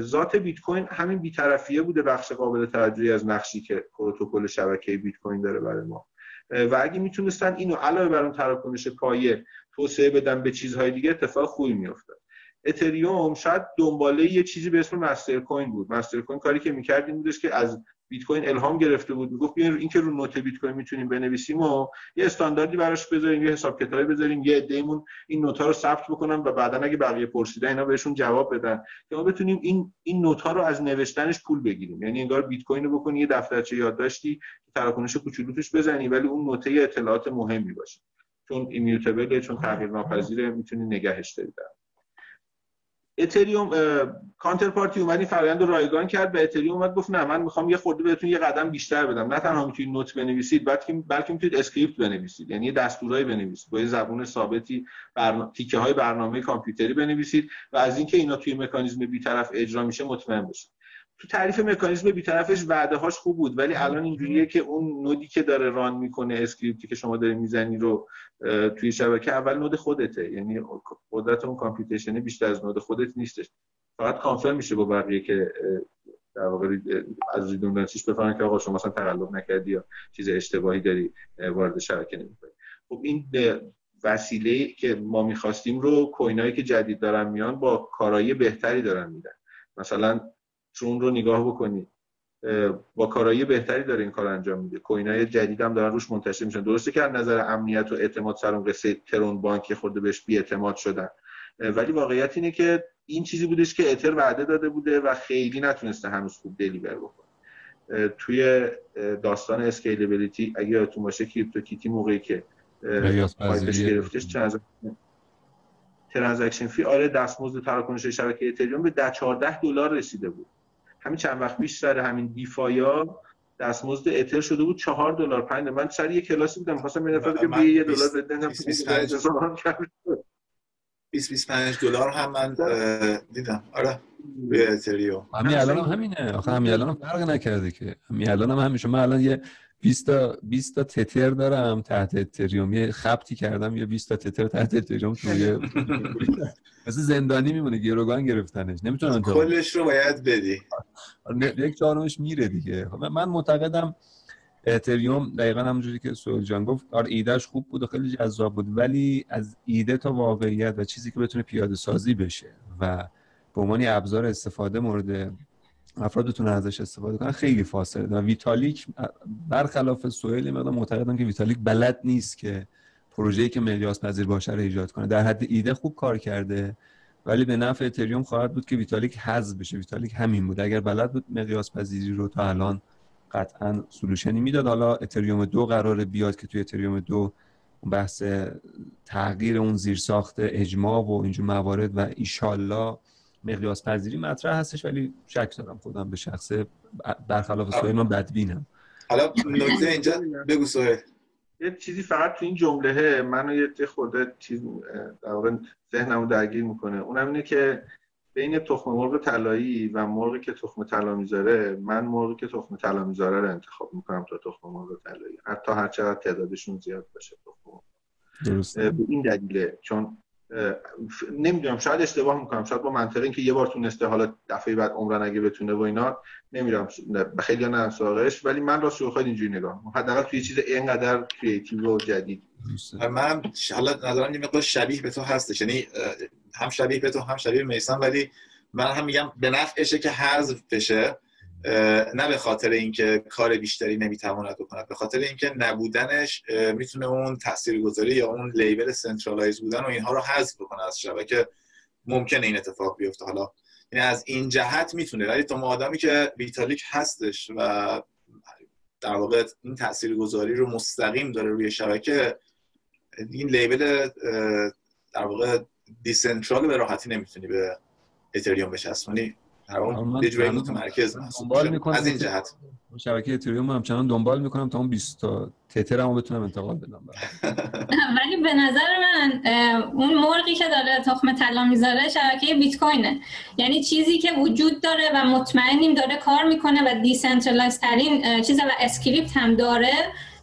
ذات بیت کوین همین بی‌طرفیه بوده، بخش قابل توجهی از نقشی که پروتکل شبکه بیت کوین داره برای ما. و اگه میتونستن اینو علاوه بر اون تراکنش پایه توسعه بدن به چیزهای دیگه، اتفاق خوبی میافتاد. اتریوم شاید دنباله یه چیزی به اسم مستر کوین بود. مستر کوین کاری که می‌کرد این بودش که از بیت کوین الهام گرفته بود، میگفت بیاین این که رو نوت بیت کوین میتونیم بنویسیم و یه استانداردی براش بذاریم، یه حساب کتابی بذاریم، یه عده‌مون این نوت‌ها رو ثبت بکنن و بعداً اگه بقیه پرسیدن اینا بهشون جواب بدن که ما بتونیم این این نوت‌ها رو از نوشتنش پول بگیریم. یعنی انگار بیت کوین رو بکنی یه دفترچه یادداشتی که تراکنش کوچولوش بزنی ولی اون نوت اطلاعات مهمی باشه، چون ایمیوتیبل، چون تغییرناپذیره، میتونی نگهش داری. اتریوم کانترپارتی اومد این فرآیند رو رایگان کرد و اتریوم اومد گفت نه، من میخوام یه خورده بهتون یه قدم بیشتر بدم، نه تنها میتونید نوت بنویسید بلکه بلکه میتونید اسکریپت بنویسید، یعنی دستورایی بنویسید با یه زبون ثابتی، برنامه تیکه های برنامه کامپیوتری بنویسید و از اینکه اینا توی مکانیزم بی‌طرف اجرا میشه مطمئن بشید. تو تعریف مکانیزم بی‌طرفش وعده‌هاش خوب بود ولی الان اینجوریه که اون نودی که داره ران میکنه اسکریپتی که شما دارین میزنی رو توی شبکه اول نود خودته، یعنی قدرت اون کامپیوتیشنی بیشتر از نود خودت نیستش، فقط کانفرم میشه با بقیه که در واقع از ریدوندنسیش بفهمن که آقا شما مثلا تقلب نکردی یا چیز اشتباهی داری وارد شبکه نمی‌کنی. خب این وسیله که ما می‌خواستیم رو کوینایی که جدید دارن میان با کارایی بهتری دارن میدن. مثلا چون رو نگاه بکنید با کارایی بهتری داره این کار انجام میده، کوینای جدید هم دارن روش منتشر میشن. درسته که از نظر امنیت و اعتماد سر اون قصه ترون بانکی خورده بهش بی‌اعتماد شدن، ولی واقعیت اینه که این چیزی بودش که اتر وعده داده بوده و خیلی نتونسته هنوز خوب دلیور بکنه. توی داستان اسکیلبیلیتی اگه یادتون باشه کریپتو کیتی موقعی که پایش گرفتش چند ترانزکشن فی آره دستمزد تراکنش شبکه اتریوم به ده چهارده دلار رسیده بود. همین چند وقت پیش سر همین دیفایا دستمزد اتر شده بود چهار دلار پنج. من سر یه کلاسی بودم خواستم یه نفر که به یه دلار بدن بیست بیست و پنج دلار هم من دیدم. آره به اتریوم همین الان هم همینه، آخه همین الان هم فرق نکرده که همین الان هم همیشه. من الان یه بیست تا بیست تا تتر دارم تحت اتریوم، یه خبطی کردم یا بیست تا تتر تحت اتریوم توی مثل زندانی میمونه، گروگان گرفتنش نمیتونن کلش رو باید بدی، یک چهارمش میره دیگه. من معتقدم اتریوم دقیقاً همونجوری که سهیل جان گفت، آره ایدهش خوب بود و خیلی جذاب بود ولی از ایده تا واقعیت و چیزی که بتونه پیاده سازی بشه و به عنوان ابزار استفاده مورد افراد بتونن ازش استفاده کنن خیلی فاصله داره. ویتالیک برخلاف سهیل من معتقدم که ویتالیک بلد نیست که پروژه‌ای که مقیاس پذیر باشه رو ایجاد کنه. در حد ایده خوب کار کرده ولی به نفع اتریوم خواهد بود که ویتالیک حذف بشه. ویتالیک همین بود، اگر بلد بود مقیاس پذیری رو تا الان قطعا سولوشنی میداد. حالا اتریوم دو قراره بیاد که توی اتریوم دو بحث تغییر اون زیرساخت اجماع و اینجور موارد و ایشالله مقیاس پذیری مطرح هستش، ولی شک دارم خودم به شخصه، برخلاف سهیل من بدبینم. حالا نکته اینجا بگو سهیل. یه چیزی فقط تو این جمله منو یه خورده چیز در واقع ذهنمو درگیر میکنه، اونم اینه که بین تخم مرغ طلایی و مرغی که تخم طلا میذاره، من مرغی که تخم طلا میذاره رو انتخاب میکنم تا تخم مرغ طلایی، حتی هر چقدر تعدادشون زیاد باشه تخم مرغ. درسته. به این دلیله چون نمیدونم، شاید اشتباه میکنم، شاید با منطقه این که یه بار تونسته، حالا دفعه بعد عمرن اگه بتونه و اینا نمیرم خیلی نه سراغش، ولی من راستش خیلی اینجوری نگاه میکنم، حداقل توی چیز اینقدر کریتیو و جدید. من حالا نظرم یه مقدار شبیه به تو هستش، یعنی هم شبیه به تو هم شبیه به میسان، ولی من هم میگم به نفعشه که حذف بشه، نه به خاطر اینکه کار بیشتری نمیتواند بکنه، به خاطر اینکه نبودنش میتونه اون تاثیرگذاری یا اون لیبل سنترالایز بودن و اینها رو حذف کنه از شبکه، ممکنه این اتفاق بیفته. حالا یعنی از این جهت میتونه، ولی تو آدمی که ویتالیک هستش و در واقع این تاثیرگذاری رو مستقیم داره روی شبکه، این لیبل در واقع دیسنترال به راحتی نمیتونی به اتریوم بچسبونی. یه جوری متمرکز محسوب از این جهت شبکه اتریوم همچنان دنبال میکنم تا اون بیست تا تترمو بتونم انتقال بدم. ولی به نظر من اون مرغی که داره تخم طلا میذاره شبکه بیت کوینه، یعنی چیزی که وجود داره و مطمئنیم داره کار میکنه و دیسنترالایز ترین چیزه و اسکریپت هم داره،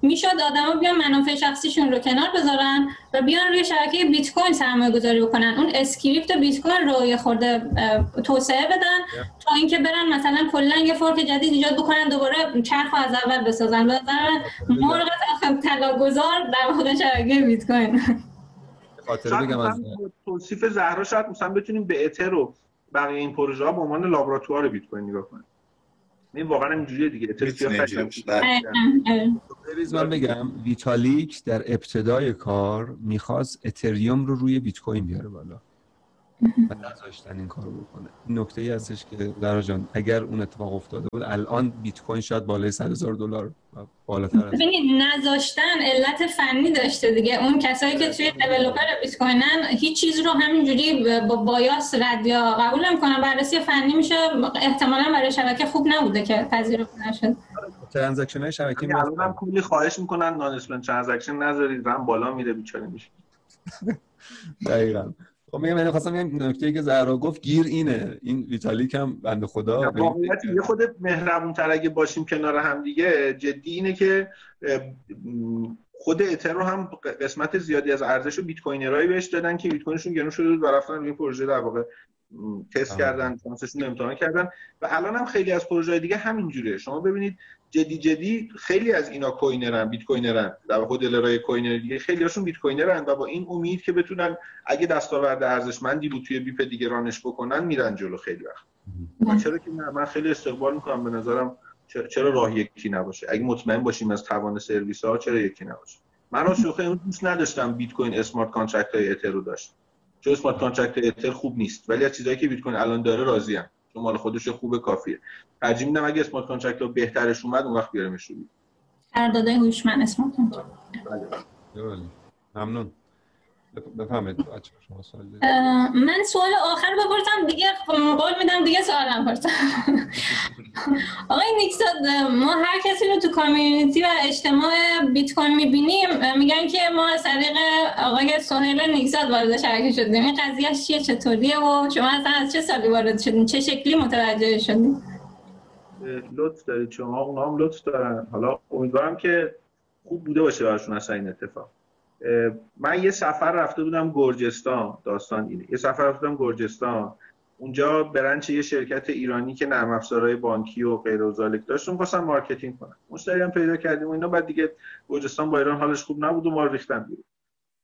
میشد آدما بیان منافع شخصیشون رو کنار بذارن و بیان روی شبکه بیت کوین سرمایه گذاری بکنن، اون اسکریپت بیت کوین رو یه خورده توسعه بدن تا اینکه برن مثلا کلا یه فورک جدید ایجاد بکنن، دوباره چرخو از اول بسازن. مثلا مرغ طلاگذار در واقع شبکه بیت کوین. خاطر بگم از توصیف زهرا شاید مثلا بتونیم به اتر رو بقیه این پروژه ها به عنوان لابراتوار بیت کوین نگاه کنیم. این واقعا اینجوریه دیگه، اتریوم. من بگم ویتالیک در ابتدای کار میخواست اتریوم رو روی بیت کوین بیاره بالا و نذاشتن این کارو بکنه. این نکته‌ای هستش که زهرا جان اگر اون اتفاق افتاده بود الان بیت کوین شاید بالای صد هزار دلار بالاتر از ببینید نذاشتن علت فنی داشته دیگه. اون کسایی که توی دیولپر بیت کوینن هیچ چیز رو همینجوری با بایاس رد یا قبول نمی‌کنن، بررسی فنی میشه، احتمالاً برای شبکه خوب نبوده که پذیرفته نشد. ترانزکشن‌های شبکه‌ای معلومم کلی خواهش می‌کنن نان اسپن ترانزکشن نذارید، رم بالا میره بیچاره میشه. دقیقاً. خب میگم من خواستم یه نکته‌ای که زهرا گفت گیر اینه، این ویتالیک هم بنده خدا واقعیت یه خود مهربون‌تر اگه باشیم کنار هم دیگه، جدی اینه که خود اتر رو هم قسمت زیادی از ارزش رو بیت کوینرای بهش دادن که بیت کوینشون گرون شده بود و رفتن این پروژه در واقع تست آه. کردن، شانسشون رو امتحان کردن و الان هم خیلی از پروژه‌های دیگه همینجوریه. شما ببینید جدی جدی خیلی از اینا کوینرن، بیت کوینرن، در خود دلرای کوینر دیگه خیلیاشون بیت کوینرن و با این امید که بتونن اگه دستاورد ارزشمندی بود توی بیپ دیگه رانش بکنن میرن جلو خیلی وقت. چرا که من خیلی استقبال میکنم، به نظرم چرا راه یکی نباشه؟ اگه مطمئن باشیم از توان سرویس ها چرا یکی نباشه؟ من از شوخی اون دوست نداشتم بیت کوین اسمارت کانترکت های اتر رو داشت، چون اسمارت کانترکت اتر خوب نیست، ولی از چیزایی که بیت کوین الان داره راضیم، چون مال خودش خوبه کافیه. ترجیح میدم اگه اسمارت کانترکت ها بهترش اومد اون وقت بیارمش رو. قراردادهای هوشمند اسمارت کانترکت. بله بله. ممنون. بفهمید بچه‌ها شما سوال دارید؟ من سوال آخر بپرسم دیگه، قول میدم دیگه سوالم پرسم. آقای نیکساد، ما هر کسی رو تو کامیونیتی و اجتماع بیت کوین می‌بینیم میگن که ما از طریق آقای سهیل نیکساد وارد شبکه شدیم. این قضیه چیه، چطوریه و شما اصلا از چه سالی وارد شدین؟ چه شکلی متوجه شدین؟ لطف دارید شما، اونا هم لطف دارن. حالا امیدوارم که خوب بوده باشه براشون اصلا این اتفاق. من یه سفر رفته بودم گرجستان، داستان اینه، یه سفر رفته بودم گرجستان، اونجا برنچ یه شرکت ایرانی که نرم افزارهای بانکی و غیر و ذالک داشت، می‌خواستن مارکتینگ کنن، مشتری هم پیدا کردیم و اینا. بعد دیگه گرجستان با ایران حالش خوب نبود و ما ریختن بیرون.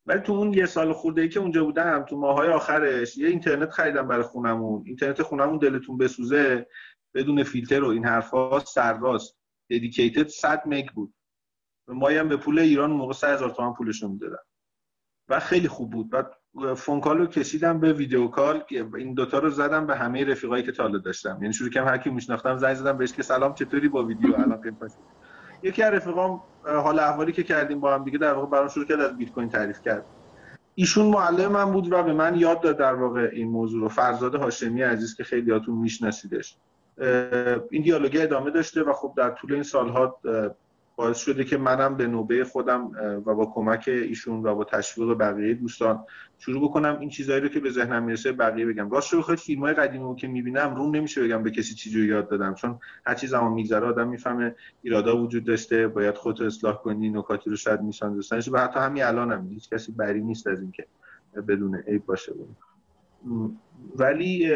ولی تو اون یه سال خورده‌ای که اونجا بودم، تو ماهای آخرش یه اینترنت خریدم برای خونمون. اینترنت خونمون دلتون بسوزه، بدون فیلتر و این حرفا، سرراست، ددیکیتد صد مگ بود. ما هم به پول ایران موقع سه هزار تومان پولشون میدادن و خیلی خوب بود. بعد فونکال رو کشیدم به ویدیو کال، این دوتا رو زدم به همه رفیقایی که تا حالا داشتم، یعنی شروع کم هر کی میشناختم زنگ زدم بهش که سلام چطوری با ویدیو الان پیمپاس. یکی از رفیقام حال احوالی که کردیم با هم دیگه در واقع برام شروع کرد از بیت کوین تعریف کرد. ایشون معلم من بود و به من یاد داد در واقع این موضوع رو. فرزاد هاشمی عزیز که خیلیاتون میشناسیدش. این دیالوگ ادامه داشته و خب در طول این سالها باعث شده که منم به نوبه خودم و با کمک ایشون و با تشویق بقیه دوستان شروع بکنم این چیزایی رو که به ذهنم میرسه بقیه بگم. راستش رو بخواید فیلم‌های قدیمی که میبینم روم نمیشه بگم به کسی چیزی رو یاد دادم، چون هر چی زمان میگذره آدم میفهمه ایرادا وجود داشته، باید خودت رو اصلاح کنی، نکاتی رو شاید میسان دوستانش و حتی همین الانم هیچ کسی بری نیست از اینکه بدون عیب باشه بود. ولی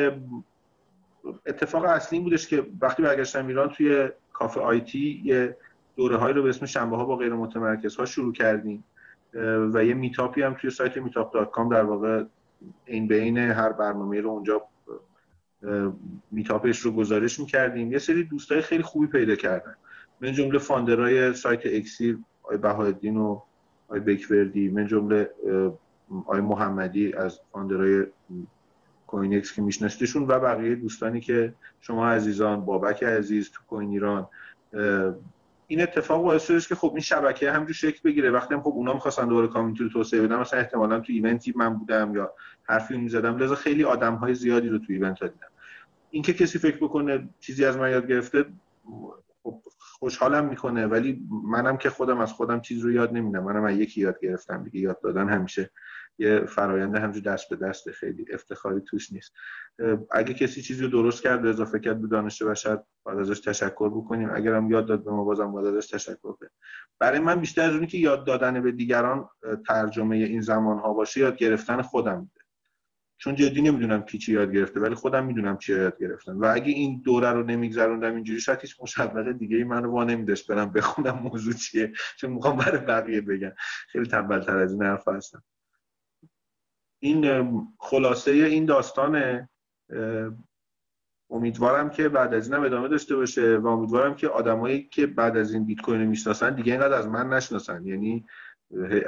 اتفاق اصلی بودش که وقتی برگشتم ایران توی کافه آیتی یه دوره هایی رو به اسم شنبه ها با غیر متمرکز ها شروع کردیم و یه میتاپی هم توی سایت میتاپ دات کام در واقع این بین هر برنامه رو اونجا میتاپش رو گزارش میکردیم. یه سری دوستای خیلی خوبی پیدا کردن، من جمله فاندرای سایت اکسیر آی بهادین و آی بکوردی، من جمله آی محمدی از فاندرای کوین اکس که میشناستشون و بقیه دوستانی که شما عزیزان، بابک عزیز تو کوین ایران. این اتفاق باعث شدش که خب این شبکه همجور شکل بگیره. وقتی هم خب اونا می‌خواستن دوباره کامیونیتی رو توسعه بدن، مثلا احتمالاً تو ایونتی من بودم یا حرفی می‌زدم، لذا خیلی آدم‌های زیادی رو تو ایونت ها دیدم. اینکه کسی فکر بکنه چیزی از من یاد گرفته خب خوشحالم می‌کنه، ولی منم که خودم از خودم چیز رو یاد نمی‌دم، منم از یکی یاد گرفتم دیگه. یاد دادن همیشه یه فرآیند همجور دست به دست، خیلی افتخاری توش نیست. اگه کسی چیزی رو درست کرد و اضافه کرد به دانش بشر باید ازش تشکر بکنیم، اگر هم یاد داد به ما بازم باید ازش تشکر کنیم. برای من بیشتر از اونی که یاد دادن به دیگران ترجمه این زمانها باشه، یاد گرفتن خودم میده، چون جدی نمیدونم کی چی یاد گرفته ولی خودم میدونم چی یاد گرفتم. و اگه این دوره رو نمیگذروندم اینجوری، شاید هیچ مسابقه دیگه‌ای منو وا نمیداشت برم بخونم موضوع چیه، چون میخوام برای بقیه بگم. خیلی تنبل‌تر از این حرف هستم. این خلاصه این داستانه. امیدوارم که بعد از اینم ادامه داشته باشه و امیدوارم که آدمایی که بعد از این بیت کوین رو میشناسن دیگه اینقدر از من نشناسن، یعنی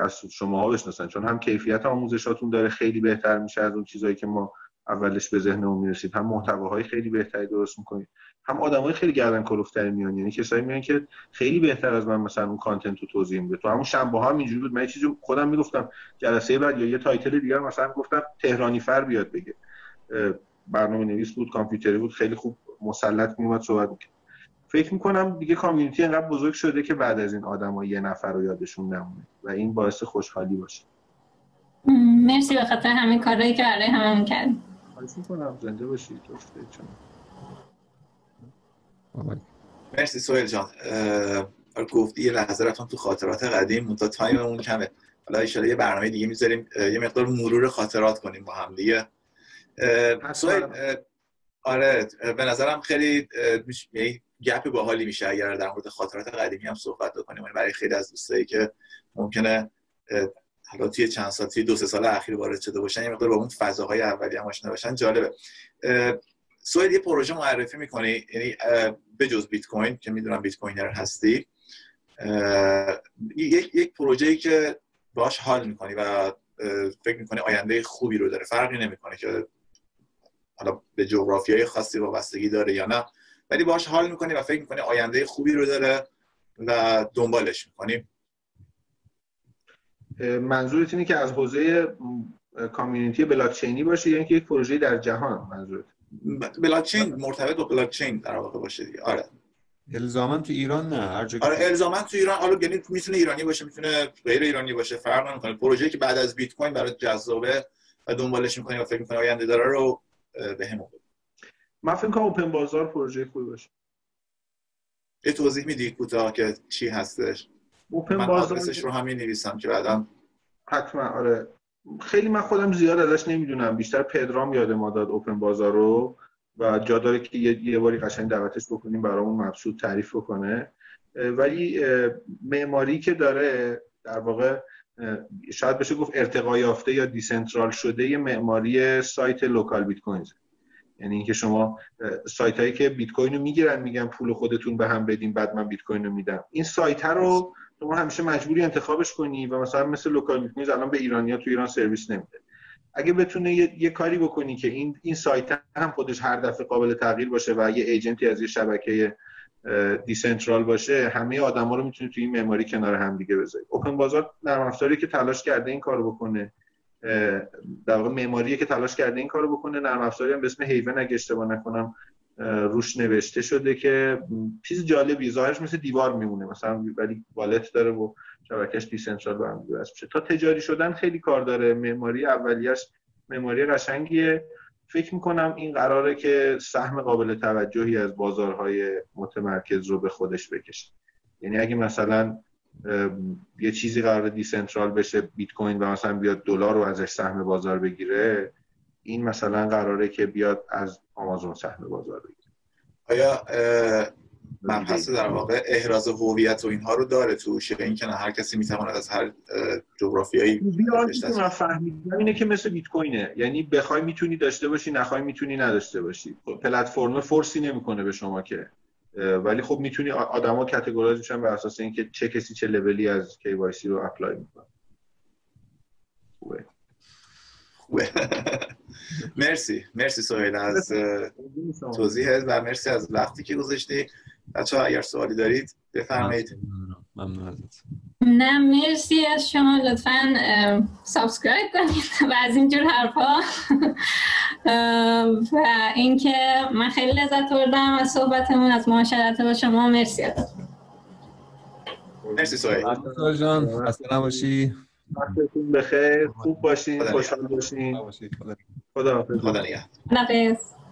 از شماها بشناسن، چون هم کیفیت آموزشاتون داره خیلی بهتر میشه از اون چیزایی که ما اولش به ذهنمون میرسید، هم محتواهای خیلی بهتری درست میکنید، هم آدمای خیلی گردن کلفتری میان، یعنی کسایی میان که خیلی بهتر از من مثلا اون کانتنت رو توضیح میده. تو همون شنبه ها هم اینجوری بود، من یه چیزی خودم میگفتم، جلسه بعد یا یه تایتل دیگه مثلا گفتم تهرانی فر بیاد بگه، برنامه نویس بود، کامپیوتری بود، خیلی خوب مسلط میومد صحبت میکرد. فکر میکنم دیگه کامیونیتی انقدر بزرگ شده که بعد از این آدما یه نفر رو یادشون نمونه و این باعث خوشحالی باشه. مرسی به خاطر همین کارهایی که برای همون کردید. خواهش می‌کنم، زنده باشید. مرسی سهیل جان. گفتی یه لحظه رفتم تو خاطرات قدیم، منتها تایممون کمه. حالا ان شاءالله یه برنامه دیگه می‌ذاریم یه مقدار مرور خاطرات کنیم با هم دیگه. سهیل آره به نظرم خیلی گپ باحالی میشه اگر در مورد خاطرات قدیمی هم صحبت بکنیم، برای خیلی از دوستایی که ممکنه حالا توی چند سال توی دو سه سال اخیر وارد شده باشن یه مقدار با اون فضاهای اولیه هم آشنا باشن جالبه. سهیل یه پروژه معرفی می‌کنی، یعنی بجز بیت کوین که میدونم بیت کوینر هستی، یک یک پروژه‌ای که باهاش حال می‌کنی و فکر می‌کنی آینده خوبی رو داره، فرقی نمی‌کنه که حالا به جغرافیای خاصی وابستگی داره یا نه، ولی باهاش حال می‌کنی و فکر می‌کنی آینده خوبی رو داره و دنبالش می‌کنی. منظورت اینه که از حوزه کامیونیتی بلاکچینی باشه یا اینکه یک پروژه در جهان؟ منظورت بلاکچین مرتبط با بلاکچین در واقع باشه دیگه. آره الزاما تو ایران نه، هر جا. آره الزاما تو ایران، حالا یعنی میتونه ایرانی باشه میتونه غیر ایرانی باشه فرق نمیکنه. پروژه‌ای که بعد از بیت کوین برات جذابه و دنبالش می‌کنی و فکر می‌کنی آینده داره رو بهمون بده. من فکر می‌کنم اوپن بازار پروژه خوبی باشه. یه توضیح میدی کوتاه که چی هستش؟ اوپن بازار رو همین نویسم که بعداً حتما. آره خیلی من خودم زیاد ازش نمیدونم، بیشتر پدرام یاد ما داد اوپن بازار رو و جا داره که یه, یه باری قشنگ دعوتش بکنیم برامون مبسوط تعریف بکنه. ولی معماری که داره در واقع شاید بشه گفت ارتقا یافته یا دیسنترال شده یه معماری سایت لوکال بیت کوینز، یعنی اینکه شما سایت هایی که بیت کوین رو میگیرن میگن پول خودتون به هم بدین بعد من بیت کوین رو میدم، این سایت ها رو شما همیشه مجبوری انتخابش کنی و مثلا مثل لوکال بیت کوین الان به ایرانی‌ها تو ایران سرویس نمیده. اگه بتونه یه, یه کاری بکنی که این این سایت هم خودش هر دفعه قابل تغییر باشه و یه ایجنتی از یه شبکه دیسنترال باشه، همه آدما رو میتونی توی این معماری کنار هم دیگه بذاری. اوپن بازار نرم افزاری که تلاش کرده این کارو بکنه، در واقع معماریه که تلاش کرده این کارو بکنه، نرم افزاری هم به اسم هیون اگه اشتباه نکنم روش نوشته شده که چیز جالبی ظاهرش مثل دیوار میمونه مثلا، ولی والت داره و شبکه‌اش دیسنترال به هم وصل. تا تجاری شدن خیلی کار داره. معماری اولیه‌اش معماری قشنگیه. فکر می‌کنم این قراره که سهم قابل توجهی از بازارهای متمرکز رو به خودش بکشه. یعنی اگه مثلا یه چیزی قراره دیسنترال بشه، بیت کوین، و مثلا بیاد دلار رو ازش سهم بازار بگیره، این مثلا قراره که بیاد از آمازون سهم بازار بگیره. آیا مبحث در واقع احراز هویت و اینها رو داره توش، اینکه هر کسی میتواند از هر جغرافیایی بشه؟ من فهمیدم اینه که مثل بیت کوینه، یعنی بخوای میتونی داشته باشی، نخوای میتونی نداشته باشی. پلتفرم فورسی نمیکنه به شما که، ولی خب میتونی آدما کاتگورایز میشن بر اساس اینکه چه کسی چه لولی از کی وای سی رو اپلای میکنه. خوبه. خوبه. مرسی، مرسی سهیل از توضیحت و مرسی از وقتی که گذاشتی. بچه ها اگر سوالی دارید بفرمایید. ممنون ازت. نه مرسی از شما، لطفاً سابسکرایب کنید و از اینجور حرفا. و اینکه من خیلی لذت بردم از صحبتمون، از معاشرت با شما. مرسی ازت. مرسی سهیل. سهیل جان خسته نباشی. وقتتون بخیر، خوب باشین، خوشحال باشین. خدا حافظ. خدا نگهدار.